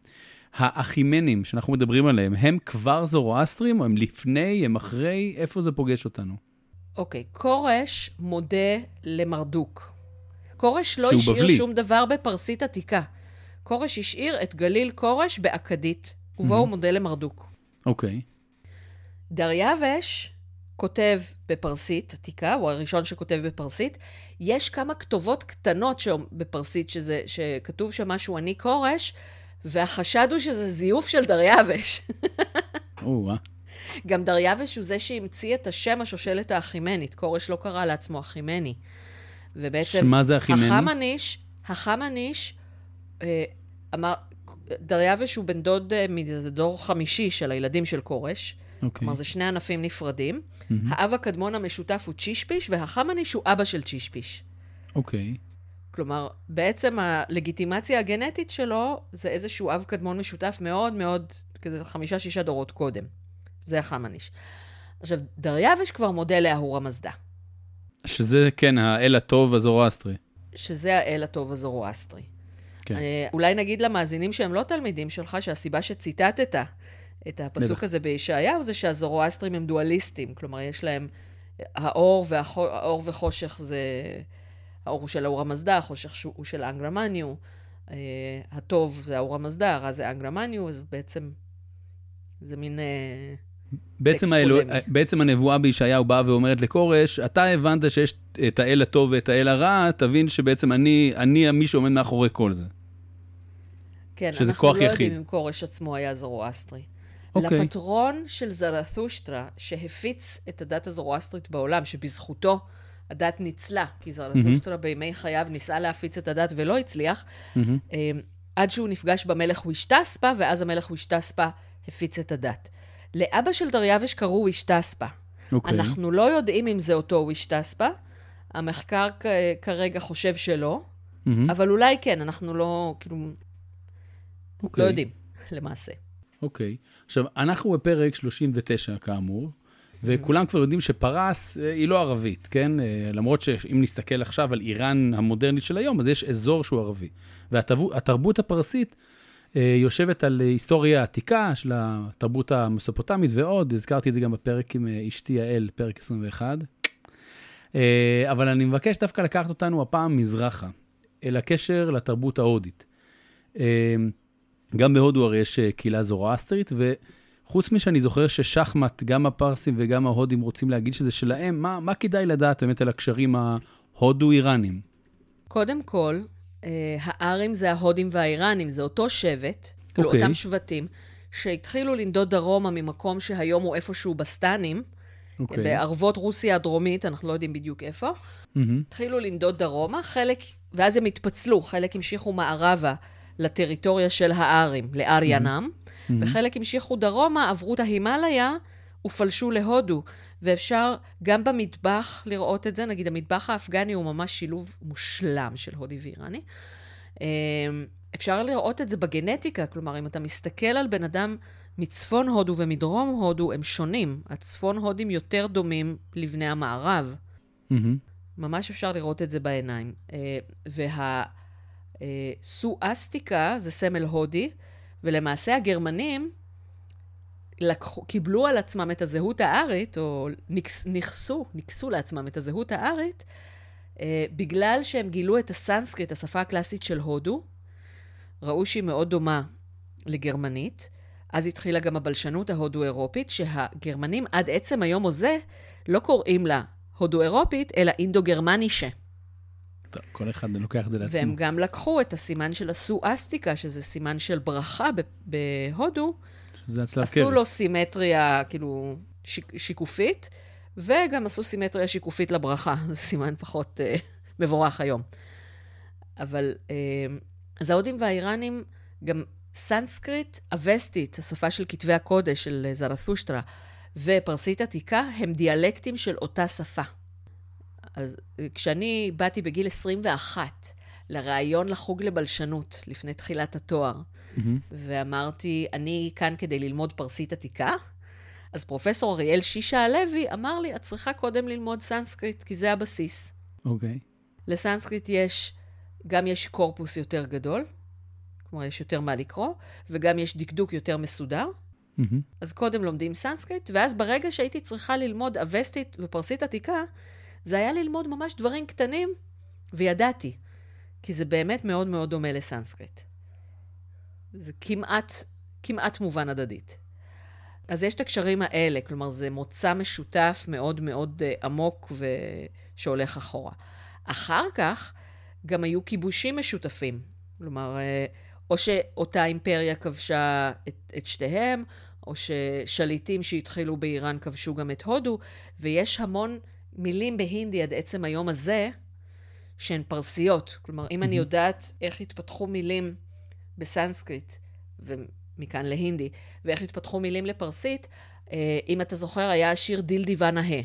האחימנים שאנחנו מדברים עליהם, הם כבר זורואסטרים או הם לפני, הם אחרי, איפה זה פוגש אותנו? אוקיי, okay, קורש מודה למרדוק. קורש לא השאיר בבלי. שום דבר בפרסית עתיקה. קורש השאיר את גליל קורש באקדית, ובו הוא mm-hmm. מודה למרדוק. אוקיי. Okay. דריוש כותב בפרסית עתיקה, הוא הראשון שכותב בפרסית. יש כמה כתובות קטנות בפרסית שזה, שכתוב שם משהו אני קורש, והחשד הוא שזה זיוף של דריוש. אוה. גם דריוש הוא זה שהמציא את השם השושלת האחימנית. קורש לא קרא לעצמו אחימני. ובעצם... שמה זה אחימני? החמניש, החמניש, אה, אמר... דריוש הוא בן דוד מדור חמישי של הילדים של קורש. Okay. כלומר, זה שני ענפים נפרדים. Mm-hmm. האב הקדמון המשותף הוא צ'ישפיש, והחמניש הוא אבא של צ'ישפיש. אוקיי. Okay. כלומר, בעצם הלגיטימציה הגנטית שלו, זה איזשהו אב קדמון משותף מאוד מאוד, כזה חמישה, שישה דורות קודם. זה החמניש. עכשיו, דריוש כבר מודה לאהורה מזדה. שזה, כן, האל הטוב הזורואסטרי. שזה האל הטוב הזורואסטרי. כן. אולי נגיד למאזינים שהם לא תלמידים שלך, שהסיבה שציטטת את הפסוק בטח. הזה בישעיהו, זה שהזורואסטרים הם דואליסטים, כלומר יש להם האור, והחו... האור וחושך זה, האור הוא של אהורה מזדה, החושך ש... הוא של אנגרומניו, אה, הטוב זה אהורה מזדה, הרע זה אנגרומניו, אז בעצם זה מין... אה... בעצם, האלו... בעצם הנבואה בישעיהו באה ואומרת לקורש, אתה הבנת שיש את האל הטוב ואת האל הרע, תבין שבעצם אני, אני מי שעומד מאחורי כל זה. כן, שזה כוח יחיד. אנחנו לא יודעים אם קורש עצמו היה זורואסטרי. אוקיי. לפטרון של זרתושטרה, שהפיץ את הדת הזורואסטרית בעולם, שבזכותו הדת ניצלה, כי זרתושטרה mm-hmm. בימי חייו ניסה להפיץ את הדת ולא הצליח, mm-hmm. עד שהוא נפגש במלך ויישתספה, ואז המלך ויישתספה הפיץ את הדת. לאבא של דריוש קראו ויישתספה. אוקיי. אנחנו לא יודעים אם זה אותו ויישתספה, המחקר כ- כרגע חושב שלא, mm-hmm. אבל אולי כן, אנחנו לא, כאילו, אוקיי. לא יודעים, למעשה. אוקיי. עכשיו, אנחנו בפרק שלושים ותשע, כאמור, וכולם כבר יודעים שפרס היא לא ערבית, כן? למרות שאם נסתכל עכשיו על איראן המודרנית של היום, אז יש אזור שהוא ערבי. והתרבות הפרסית יושבת על היסטוריה עתיקה של התרבות המסופוטמית ועוד, הזכרתי את זה גם בפרק עם אשתי יעל, פרק עשרים ואחת. אבל אני מבקש דווקא לקחת אותנו הפעם מזרחה, אל הקשר לתרבות ההודית. גם בהודו הרי יש קהילה זורואסטרית, וחוץ משאני זוכר ששחמט, גם הפרסים וגם ההודים רוצים להגיד שזה שלהם, מה, מה כדאי לדעת באמת על הקשרים ההודו-איראנים? קודם כל, הארים זה ההודים והאיראנים, זה אותו שבט, okay. כאילו אותם שבטים, שהתחילו לנדוד דרומה ממקום שהיום הוא איפשהו בסטנים, okay. בערבות רוסיה הדרומית, אנחנו לא יודעים בדיוק איפה, mm-hmm. התחילו לנדוד דרומה, חלק, ואז הם התפצלו, חלק המשיכו מערבה, לטריטוריה של הארים, לאריאנם, mm-hmm. וחלק המשיכו דרומה, עברו את ההימליה ופלשו להודו. ואפשר גם במטבח לראות את זה, נגיד המטבח האפגני הוא ממש שילוב מושלם של הודי ואיראני. אפשר לראות את זה בגנטיקה, כלומר אם אתה מסתכל על בן אדם מצפון הודו ומדרום הודו, הם שונים. הצפון הודים יותר דומים לבני המערב. Mm-hmm. ממש אפשר לראות את זה בעיניים. וה... סואסטיקה זה סמל הודי, ולמעשה הגרמנים לקחו, קיבלו על עצמם את הזהות הארית, או נקס, נכסו, נקסו לעצמם את הזהות הארית, אה, בגלל שהם גילו את הסנסקריט, השפה הקלאסית של הודו, ראו שהיא מאוד דומה לגרמנית, אז התחילה גם הבלשנות ההודו-אירופית, שהגרמנים עד עצם היום הזה לא קוראים לה הודו-אירופית, אלא אינדו-גרמנישה. טוב, כל אחד לוקח את זה לעצמו. והם גם לקחו את הסימן של הסואסטיקה, שזה סימן של ברכה ב- בהודו. שזה הצלב קרס. עשו לו סימטריה, כאילו, ש- שיקופית, וגם עשו סימטריה שיקופית לברכה. זה סימן פחות uh, מבורך היום. אבל uh, אז ההודים והאיראנים, גם סנסקריט אבסטית, השפה של כתבי הקודש של זרתושטרה, ופרסית עתיקה, הם דיאלקטים של אותה שפה. אז כשאני באתי בגיל עשרים ואחת לרעיון לחוג לבלשנות, לפני תחילת התואר, mm-hmm. ואמרתי, אני כאן כדי ללמוד פרסית עתיקה, אז פרופסור אריאל שישה הלוי אמר לי, את צריכה קודם ללמוד סנסקריט, כי זה הבסיס. אוקיי. Okay. לסנסקריט יש, גם יש קורפוס יותר גדול, כלומר יש יותר מה לקרוא, וגם יש דקדוק יותר מסודר, mm-hmm. אז קודם לומדים סנסקריט, ואז ברגע שהייתי צריכה ללמוד אבסטית ופרסית עתיקה, זה היה ללמוד ממש דברים קטנים, וידעתי, כי זה באמת מאוד מאוד דומה לסנסקריט. זה כמעט, כמעט מובן הדדית. אז יש את הקשרים האלה, כלומר זה מוצא משותף מאוד מאוד עמוק ושהולך אחורה. אחר כך גם היו כיבושים משותפים, כלומר או שאותה אימפריה כבשה את, את שתיהם, או ששליטים שהתחילו באיראן כבשו גם את הודו, ויש המון מילים בהינדי עד עצם היום הזה, שהן פרסיות. כלומר, אם אני יודעת איך התפתחו מילים בסנסקריט, ומכאן להינדי, ואיך התפתחו מילים לפרסית, אם אתה זוכר, היה השיר דיל דיוון הה.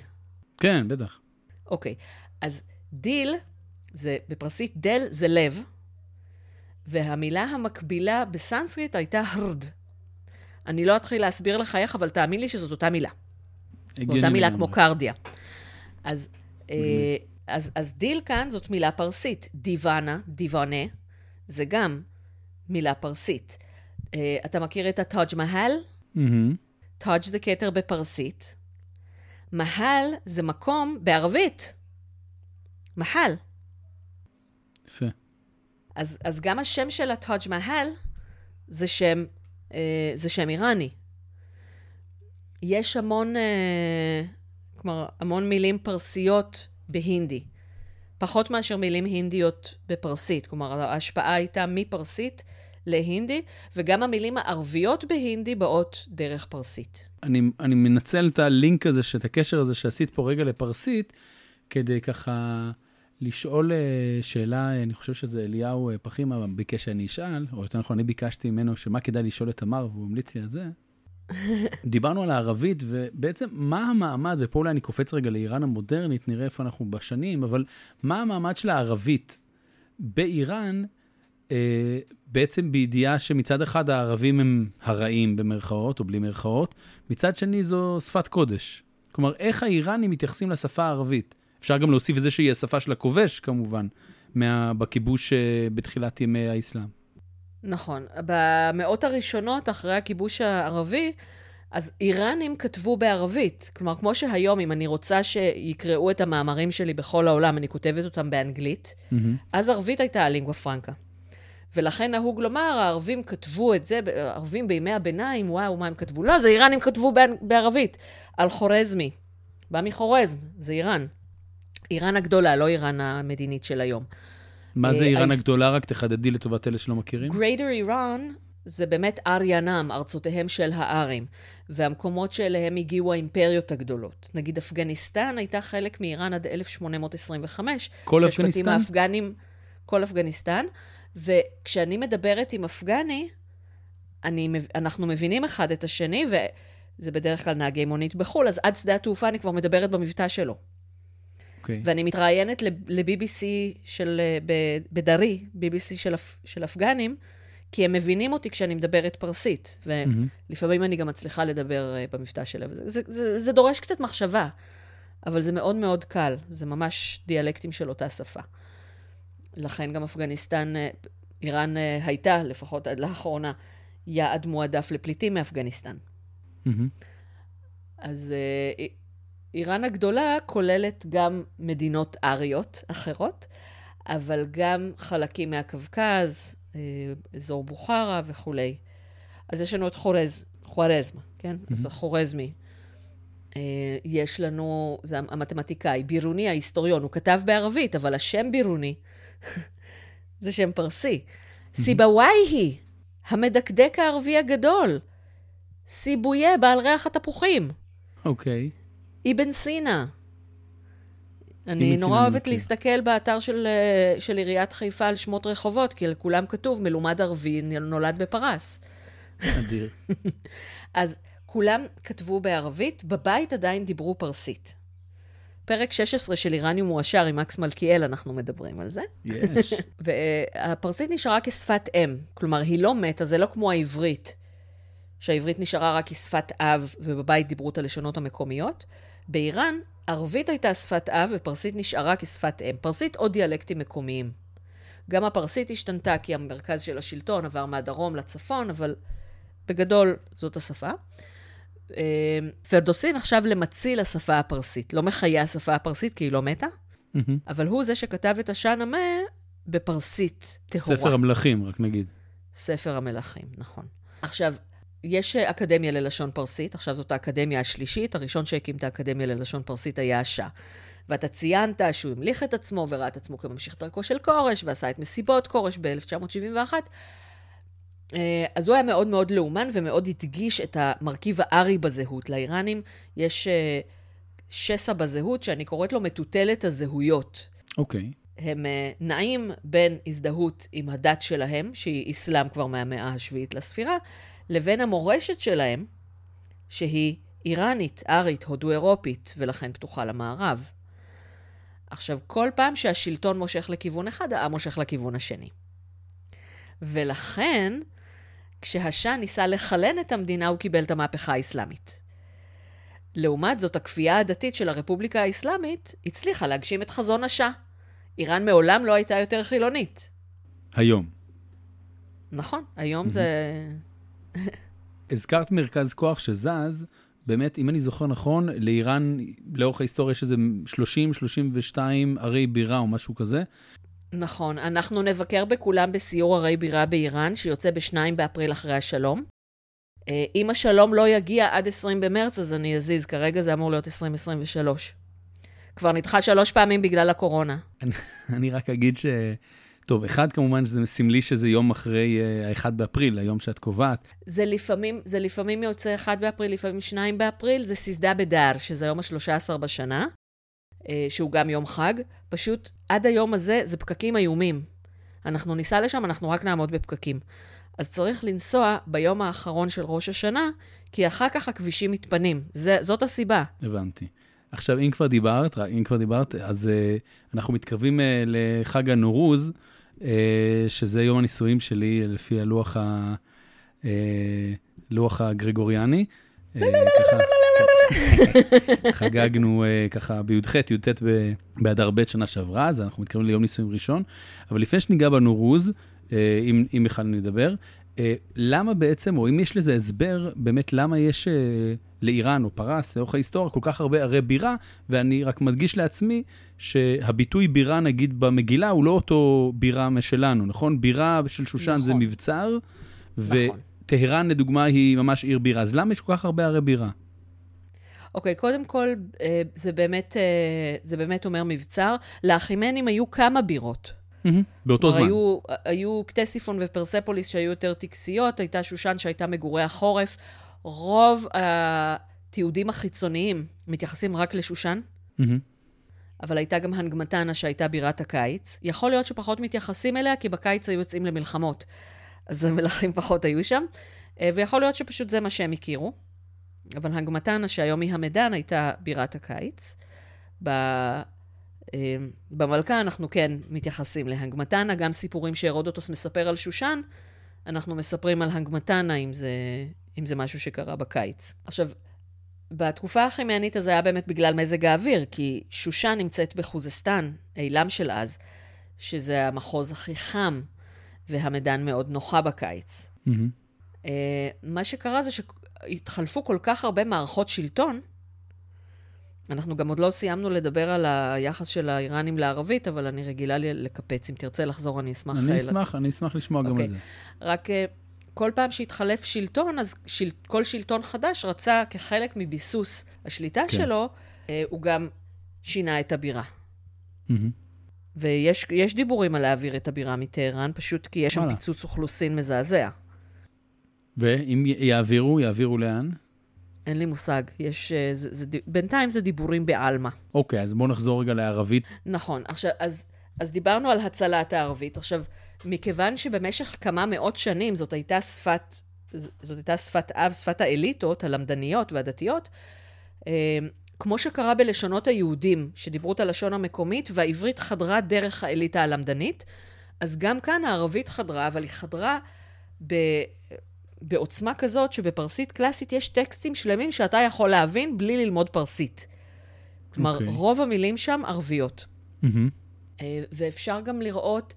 כן, בטח. אוקיי. אז דיל, זה, בפרסית דל זה לב, והמילה המקבילה בסנסקריט הייתה הרד. אני לא אתחיל להסביר לך איך, אבל תאמין לי שזאת אותה מילה. אותה מילה כמו קרדיה. אז, mm-hmm. אז, אז דיל כאן זאת מילה פרסית. דיוונה, דיוונה, זה גם מילה פרסית. Uh, אתה מכיר את הטאג' מהל? Mm-hmm. טאג' זה כתר בפרסית. מהל זה מקום בערבית. מהל. יפה. אז, אז גם השם של הטאג' מהל זה שם, uh, זה שם איראני. יש המון... Uh, כלומר, המון מילים פרסיות בהינדי. פחות מאשר מילים הינדיות בפרסית. כלומר, ההשפעה הייתה מפרסית להינדי, וגם המילים הערביות בהינדי באות דרך פרסית. אני, אני מנצל את הלינק הזה, את הקשר הזה שעשית פה רגע לפרסית, כדי ככה לשאול שאלה, אני חושב שזה אליהו פחימה ביקש שאני אשאל, או יותר נכון, אני ביקשתי ממנו שמה כדאי לשאול את תמר, והוא המליץ לי על זה. דיברנו על הערבית, ובעצם מה המעמד, ופה אולי אני קופץ רגע לאיראן המודרנית, נראה איפה אנחנו בשנים, אבל מה המעמד של הערבית באיראן, אה, בעצם בידיעה שמצד אחד הערבים הם הרעים במרכאות, או בלי מרכאות, מצד שני זו שפת קודש. כלומר, איך האיראנים מתייחסים לשפה הערבית? אפשר גם להוסיף את זה שהיא השפה של הכובש, כמובן, בכיבוש בתחילת ימי האסלאם. נכון. במאות הראשונות, אחרי הכיבוש הערבי, אז איראנים כתבו בערבית. כלומר, כמו שהיום, אם אני רוצה שיקראו את המאמרים שלי בכל העולם, אני כותבת אותם באנגלית, mm-hmm. אז ערבית הייתה הלינגואה פרנקה. ולכן נהוג לומר, הערבים כתבו את זה, הערבים בימי הביניים, וואו, מה הם כתבו? לא, זה איראנים כתבו בערבית. אל חורזמי, בא מחורזם, זה איראן. איראן הגדולה, לא איראן המדינית של היום. מה זה איראן הגדולה? רק תחדדי לטובת אלה שלא מכירים. גרייטר איראן זה באמת אריאנם, ארצותיהם של הארים, והמקומות שאליהם הגיעו האימפריות הגדולות. נגיד אפגניסטן הייתה חלק מאיראן עד אלף שמונה מאות עשרים וחמש. כל אפגניסטן? האפגנים, כל אפגניסטן. וכשאני מדברת עם אפגני, אני, אנחנו מבינים אחד את השני, וזה בדרך כלל נהגי מונית בחול, אז עד שדה התעופה אני כבר מדברת במבטא שלו. Okay. ואני מתראיינת ל-בי בי סי של, בדרי, בי בי סי של, של אפגנים, כי הם מבינים אותי כשאני מדברת פרסית, ולפעמים אני גם מצליחה לדבר במבטא שלהם. זה, זה, זה, זה דורש קצת מחשבה, אבל זה מאוד מאוד קל. זה ממש דיאלקטים של אותה שפה. לכן גם אפגניסטן, איראן הייתה, לפחות עד לאחרונה, יעד מועדף לפליטים מאפגניסטן. Mm-hmm. אז איראן הגדולה כוללת גם מדינות אריות אחרות, אבל גם חלקים מהקווקז, אזור בוכרה וכו'. אז יש לנו את חורז, חורזמה, כן? Mm-hmm. אז חורזמי. יש לנו, זה המתמטיקאי, בירוני, ההיסטוריון, הוא כתב בערבית, אבל השם בירוני, זה שם פרסי. סיבויה, המדקדק הערבי הגדול. סיבויה, בעל ריח התפוחים. אוקיי. אבן סינה. אני נורא אוהבת להסתכל באתר של עיריית חיפה על שמות רחובות, כי לכולם כתוב, מלומד ערבי נולד בפרס. אדיר. אז כולם כתבו בערבית, בבית עדיין דיברו פרסית. פרק שש עשרה של איראניום מועשר עם מקס מלכיאל, אנחנו מדברים על זה. יש. והפרסית נשארה כשפת אם, כלומר, היא לא מתה, זה לא כמו העברית, שהעברית נשארה רק כשפת אב, ובבית דיברו את הלשונות המקומיות. באיראן, ערבית הייתה שפת אב, ופרסית נשארה כשפת אם. פרסית או דיאלקטים מקומיים. גם הפרסית השתנתה, כי המרכז של השלטון עבר מהדרום לצפון, אבל בגדול זאת השפה. פרדוסי נחשב למציל השפה הפרסית, לא מחיה השפה הפרסית כי היא לא מתה, אבל הוא זה שכתב את השאהנאמה בפרסית טהורה. ספר המלכים, רק נגיד. ספר המלכים, נכון. עכשיו, יש אקדמיה ללשון פרסית, עכשיו זאת האקדמיה השלישית, הראשון שהקים את האקדמיה ללשון פרסית היה השאה. ואתה ציינת שהוא המליך את עצמו וראה את עצמו כממשיך דרכו של קורש, ועשה את מסיבות קורש ב-אלף תשע מאות שבעים ואחת, אז הוא היה מאוד מאוד לאומן ומאוד הדגיש את המרכיב הארי בזהות. לאיראנים יש שסע בזהות שאני קוראת לו מטוטלת הזהויות. אוקיי. Okay. הם נעים בין הזדהות עם הדת שלהם, שהיא אסלאם כבר מהמאה השביעית לספירה, לבין המורשת שלהם, שהיא איראנית, ארית, הודו-אירופית, ולכן פתוחה למערב. עכשיו, כל פעם שהשלטון מושך לכיוון אחד, העם מושך לכיוון השני. ולכן, כשהשאה ניסה לחלן את המדינה, הוא קיבל את המהפכה האסלאמית. לעומת זאת, הכפייה הדתית של הרפובליקה האסלאמית הצליחה להגשים את חזון השאה. איראן מעולם לא הייתה יותר חילונית. היום. נכון, היום זה... הזכרת מרכז כוח שזז, באמת, אם אני זוכר נכון, לאיראן, לאורך ההיסטוריה, שזה שלושים שלושים ושתיים ערי בירה או משהו כזה. נכון, אנחנו נבקר בכולם בסיור הרי בירה באיראן, שיוצא בשניים באפריל אחרי השלום. אם השלום לא יגיע עד עשרים במרץ, אז אני אזיז, כרגע זה אמור להיות עשרים עשרים ושלוש. כבר נדחה שלוש פעמים בגלל הקורונה. אני רק אגיד ש... טוב, אחד כמובן שזה סמלי שזה יום אחרי האחד באפריל, היום שאת קובעת. זה לפעמים, זה לפעמים יוצא אחד באפריל, לפעמים שניים באפריל, זה סיזדה בדאר, שזה יום ה-שלושה עשר בשנה. שהוא גם יום חג, פשוט עד היום הזה זה פקקים איומים. אנחנו ניסע לשם, אנחנו רק נעמוד בפקקים. אז צריך לנסוע ביום האחרון של ראש השנה, כי אחר כך הכבישים מתפנים. זה, זאת הסיבה. הבנתי. עכשיו, אם כבר דיברת, אם כבר דיברת, אז uh, אנחנו מתקרבים uh, לחג הנורוז, uh, שזה יום הנישואים שלי לפי הלוח ה, uh, לוח הגרגוריאני. Uh, ככה... חגגנו ככה בי"ח, י"ט באדר ב' שנה שעברה, אז אנחנו מתקרבים ליום נישואים ראשון, אבל לפני שניגע בנורוז, אם בכלל נדבר, למה בעצם, או אם יש לזה הסבר, באמת למה יש לאיראן או פרס, לאורך ההיסטוריה, כל כך הרבה ערי בירה, ואני רק מדגיש לעצמי שהביטוי בירה, נגיד במגילה, הוא לא אותו בירה משלנו, נכון? בירה של שושן זה מבצר, וטהרן לדוגמה היא ממש עיר בירה, אז למה יש כל כך הרבה ערי בירה? אוקיי, קודם כל, זה באמת, זה באמת אומר מבצר, לאחימנים היו כמה בירות. באותו זמן. היו, היו קטסיפון ופרספוליס שהיו יותר טקסיות, הייתה שושן שהייתה מגורי החורף. רוב התיעודים החיצוניים מתייחסים רק לשושן, אבל הייתה גם הנגמתנה שהייתה בירת הקיץ. יכול להיות שפחות מתייחסים אליה, כי בקיץ היו יוצאים למלחמות, אז המלכים פחות היו שם, ויכול להיות שפשוט זה מה שהם הכירו. אבל הנגמתנה שהיום היא המדן הייתה בירת הקיץ. ב... במלכה אנחנו כן מתייחסים להנגמתנה, גם סיפורים שהרודוטוס מספר על שושן, אנחנו מספרים על הנגמתנה, אם זה, אם זה משהו שקרה בקיץ. עכשיו, בתקופה החימאנית הזה היה באמת בגלל מזג האוויר, כי שושן נמצאת בחוזסטן, אילם של אז, שזה המחוז הכי חם, והמדן מאוד נוחה בקיץ. Mm-hmm. מה שקרה זה שהתחלפו כל כך הרבה מערכות שלטון, אנחנו גם עוד לא סיימנו לדבר על היחס של האיראנים לערבית, אבל אני רגילה לי לקפץ. אם תרצה לחזור, אני אשמח. אני אשמח, אני אשמח לשמוע גם על זה. רק כל פעם שהתחלף שלטון, אז כל שלטון חדש רצה כחלק מביסוס השליטה שלו, הוא גם שינה את הבירה. ויש יש דיבורים על להעביר את הבירה מטהרן, פשוט כי יש שם פיצוץ אוכלוסין מזעזע. ואם יעבירו, יעבירו לאן? אין לי מושג, יש, זה, זה, בינתיים זה דיבורים בעלמה. אוקיי, אז בואו נחזור רגע לערבית. נכון, עכשיו, אז, אז דיברנו על הצלת הערבית. עכשיו, מכיוון שבמשך כמה מאות שנים זאת הייתה שפת, זאת הייתה שפת אב, שפת האליטות, הלמדניות והדתיות, אה, כמו שקרה בלשונות היהודים, שדיברו את הלשון המקומית, והעברית חדרה דרך האליטה הלמדנית, אז גם כאן הערבית חדרה, אבל היא חדרה ב... בעוצמה כזאת שבפרסית קלאסית יש טקסטים שלמים שאתה יכול להבין בלי ללמוד פרסית. כלומר, okay. רוב המילים שם ערביות. Mm-hmm. ואפשר גם לראות,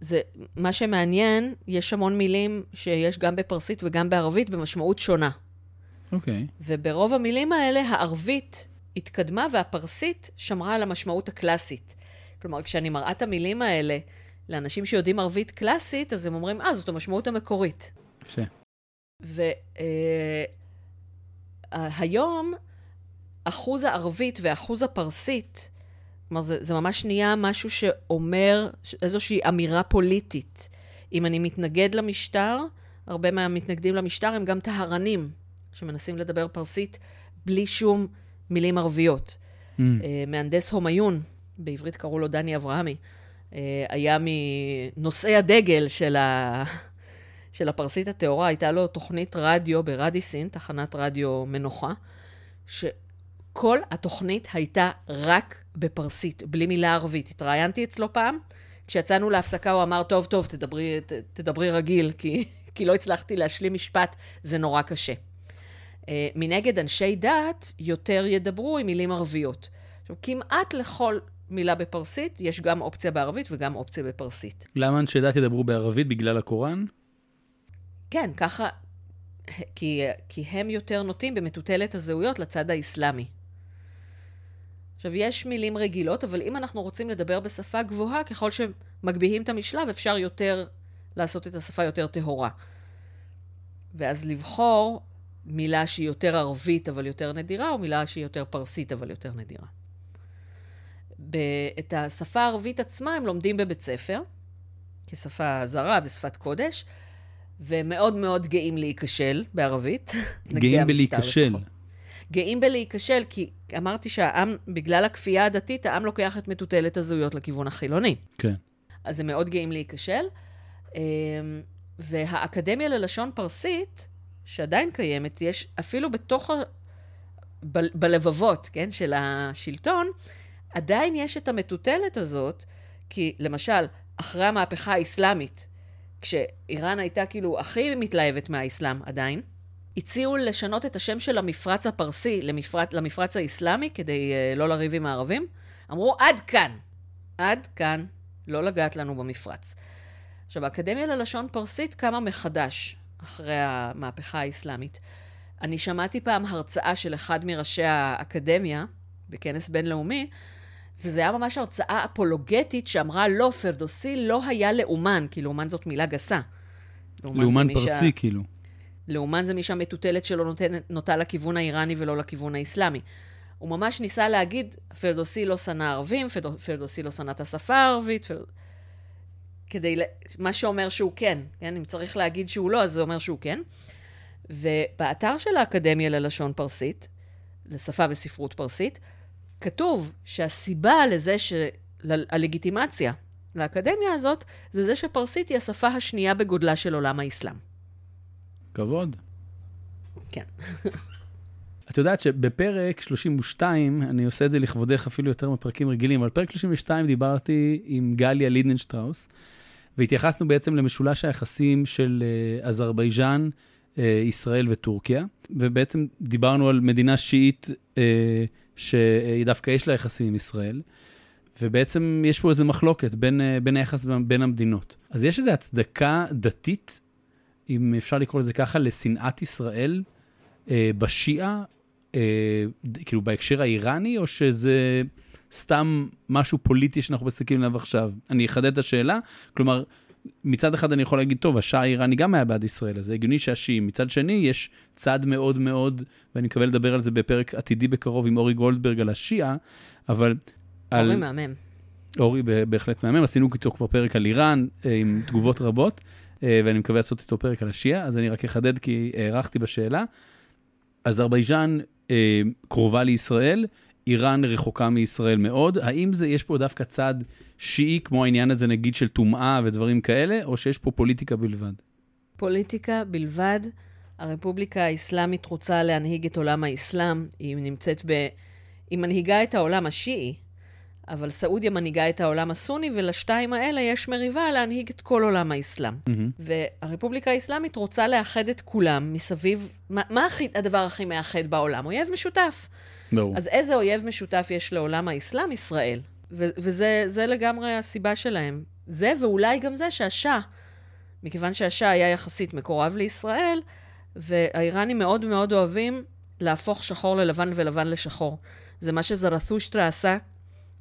זה, מה שמעניין, יש המון מילים שיש גם בפרסית וגם בערבית במשמעות שונה. אוקיי. Okay. וברוב המילים האלה, הערבית התקדמה והפרסית שמרה על המשמעות הקלאסית. כלומר, כשאני מראה את המילים האלה, לאנשים שיודעים ערבית קלאסית, אז הם אומרים, אה, זאת המשמעות המקורית. יפה. והיום, אחוז הערבית ואחוז הפרסית, כלומר, זה, זה ממש נהיה משהו שאומר איזושהי אמירה פוליטית. אם אני מתנגד למשטר, הרבה מהמתנגדים למשטר הם גם טהרנים, שמנסים לדבר פרסית בלי שום מילים ערביות. Mm. מהנדס הומיון, בעברית קראו לו דני אברהמי, היה מנושאי הדגל של, ה... של הפרסית התאורה, הייתה לו תוכנית רדיו ברדיסין, תחנת רדיו מנוחה, שכל התוכנית הייתה רק בפרסית, בלי מילה ערבית. התראיינתי אצלו פעם, כשיצאנו להפסקה הוא אמר, טוב, טוב, תדברי, ת, תדברי רגיל, כי, כי לא הצלחתי להשלים משפט, זה נורא קשה. מנגד, אנשי דת יותר ידברו עם מילים ערביות. עכשיו, כמעט לכל... מילה בפרסית, יש גם אופציה בערבית וגם אופציה בפרסית. למה אנשי דת ידברו בערבית? בגלל הקוראן? כן, ככה, כי, כי הם יותר נוטים במטוטלת הזהויות לצד האסלאמי. עכשיו, יש מילים רגילות, אבל אם אנחנו רוצים לדבר בשפה גבוהה, ככל שמגביהים את המשלב, אפשר יותר לעשות את השפה יותר טהורה. ואז לבחור מילה שהיא יותר ערבית אבל יותר נדירה, או מילה שהיא יותר פרסית אבל יותר נדירה. את השפה הערבית עצמה הם לומדים בבית ספר, כשפה זרה ושפת קודש, והם מאוד מאוד גאים להיכשל בערבית. גאים בלהיכשל. גאים בלהיכשל, כי אמרתי שהעם, בגלל הכפייה הדתית, העם לוקח את מטוטלת הזהויות לכיוון החילוני. כן. אז הם מאוד גאים להיכשל. והאקדמיה ללשון פרסית, שעדיין קיימת, יש אפילו בתוך, ב- בלבבות, כן, של השלטון, עדיין יש את המטוטלת הזאת, כי למשל, אחרי המהפכה האסלאמית, כשאיראן הייתה כאילו הכי מתלהבת מהאסלאם עדיין, הציעו לשנות את השם של המפרץ הפרסי למפרץ, למפרץ האסלאמי, כדי uh, לא לריב עם הערבים. אמרו, עד כאן, עד כאן, לא לגעת לנו במפרץ. עכשיו, האקדמיה ללשון פרסית קמה מחדש אחרי המהפכה האסלאמית. אני שמעתי פעם הרצאה של אחד מראשי האקדמיה, בכנס בינלאומי, וזה היה ממש הרצאה אפולוגטית שאמרה, לא, פרדוסי לא היה לאומן, כי לאומן זאת מילה גסה. לאומן, לאומן פרסי, שה... כאילו. לאומן זה מי שהמטוטלת שלו נותן, נוטה לכיוון האיראני ולא לכיוון האסלאמי. הוא ממש ניסה להגיד, פרדוסי לא שנא ערבים, פרדוסי לא שנא את השפה הערבית, פר... כדי לה... מה שאומר שהוא כן, כן, אם צריך להגיד שהוא לא, אז זה אומר שהוא כן. ובאתר של האקדמיה ללשון פרסית, לשפה וספרות פרסית, כתוב שהסיבה לזה, הלגיטימציה לאקדמיה הזאת, זה זה שפרסית היא השפה השנייה בגודלה של עולם האסלאם. כבוד. כן. את יודעת שבפרק שלושים ושתיים, אני עושה את זה לכבודך אפילו יותר מפרקים רגילים, אבל פרק שלושים ושתיים דיברתי עם גליה לידנשטראוס, והתייחסנו בעצם למשולש היחסים של אזרבייג'אן, ישראל וטורקיה, ובעצם דיברנו על מדינה שיעית שדווקא יש לה יחסים עם ישראל, ובעצם יש פה איזו מחלוקת בין, בין היחס בין המדינות. אז יש איזו הצדקה דתית, אם אפשר לקרוא לזה ככה, לשנאת ישראל בשיעה, כאילו בהקשר האיראני, או שזה סתם משהו פוליטי שאנחנו מסתכלים עליו עכשיו? אני אחדד את השאלה, כלומר, מצד אחד אני יכול להגיד, טוב, השעה האיראני גם היה בעד ישראל, אז זה הגיוני שהשיעים. מצד שני, יש צעד מאוד מאוד, ואני מקווה לדבר על זה בפרק עתידי בקרוב עם אורי גולדברג על השיעה, אבל... אורי על... מהמם. אורי בהחלט מהמם, עשינו איתו כבר פרק על איראן, עם תגובות רבות, ואני מקווה לעשות איתו פרק על השיעה, אז אני רק אחדד כי הערכתי בשאלה. אזרבייג'אן קרובה לישראל, איראן רחוקה מישראל מאוד. האם זה, יש פה דווקא צד שיעי, כמו העניין הזה נגיד של תומעה ודברים כאלה, או שיש פה פוליטיקה בלבד? פוליטיקה בלבד. הרפובליקה האסלאמית רוצה להנהיג את עולם האסלאם. היא נמצאת ב... היא מנהיגה את העולם השיעי, אבל סעודיה מנהיגה את העולם הסוני, ולשתיים האלה יש מריבה להנהיג את כל עולם האסלאם. Mm-hmm. והרפובליקה האסלאמית רוצה לאחד את כולם מסביב... מה, מה הדבר הכי מאחד בעולם? אויב משותף. No. אז איזה אויב משותף יש לעולם האסלאם? ישראל. ו- וזה זה לגמרי הסיבה שלהם. זה ואולי גם זה שהשאה, מכיוון שהשאה היה יחסית מקורב לישראל, והאיראנים מאוד מאוד אוהבים להפוך שחור ללבן ולבן לשחור. זה מה שזרתושטרה עשה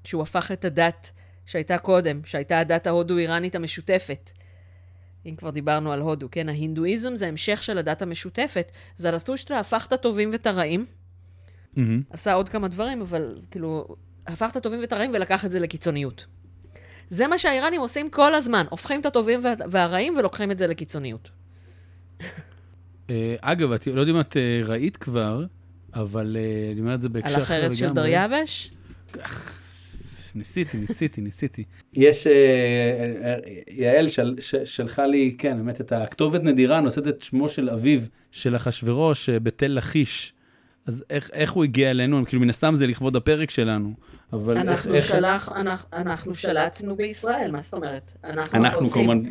כשהוא הפך את הדת שהייתה קודם, שהייתה הדת ההודו-איראנית המשותפת. אם כבר דיברנו על הודו, כן? ההינדואיזם זה המשך של הדת המשותפת. זרתושטרה הפך את הטובים ואת הרעים, Mm-hmm. עשה עוד כמה דברים, אבל כאילו, הפך את הטובים ואת הרעים ולקח את זה לקיצוניות. זה מה שהאיראנים עושים כל הזמן, הופכים את הטובים והרעים ולוקחים את זה לקיצוניות. אגב, את לא יודעת אם את ראית כבר, אבל אני אומר את זה בהקשר... על החרץ של דריוש? ניסיתי, ניסיתי, ניסיתי. יש, יעל שלחה לי, כן, באמת, את הכתובת נדירה, נושאת את שמו של אביו של אחשוורוש בתל לחיש. אז איך, איך הוא הגיע אלינו? כאילו מן הסתם זה לכבוד הפרק שלנו, אבל אנחנו, איך, שלח, איך... אנחנו, אנחנו שלטנו בישראל, מה זאת אומרת? אנחנו, אנחנו עושים... כמובן...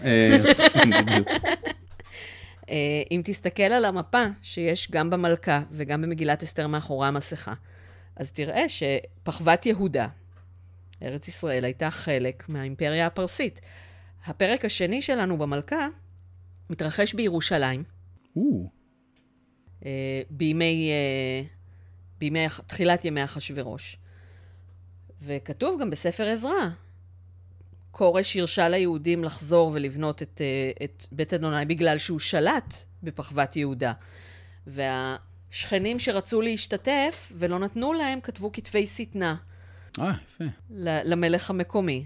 אם תסתכל על המפה שיש גם במלכה וגם במגילת אסתר מאחורי המסכה, אז תראה שפחוות יהודה, ארץ ישראל, הייתה חלק מהאימפריה הפרסית. הפרק השני שלנו במלכה מתרחש בירושלים. או... Uh, בימי, uh, בימי, תחילת ימי אחשוורוש. וכתוב גם בספר עזרא, קורש הרשה ליהודים לחזור ולבנות את, uh, את בית אדוני בגלל שהוא שלט בפחוות יהודה. והשכנים שרצו להשתתף ולא נתנו להם, כתבו כתבי שטנה. אה, יפה. למלך המקומי.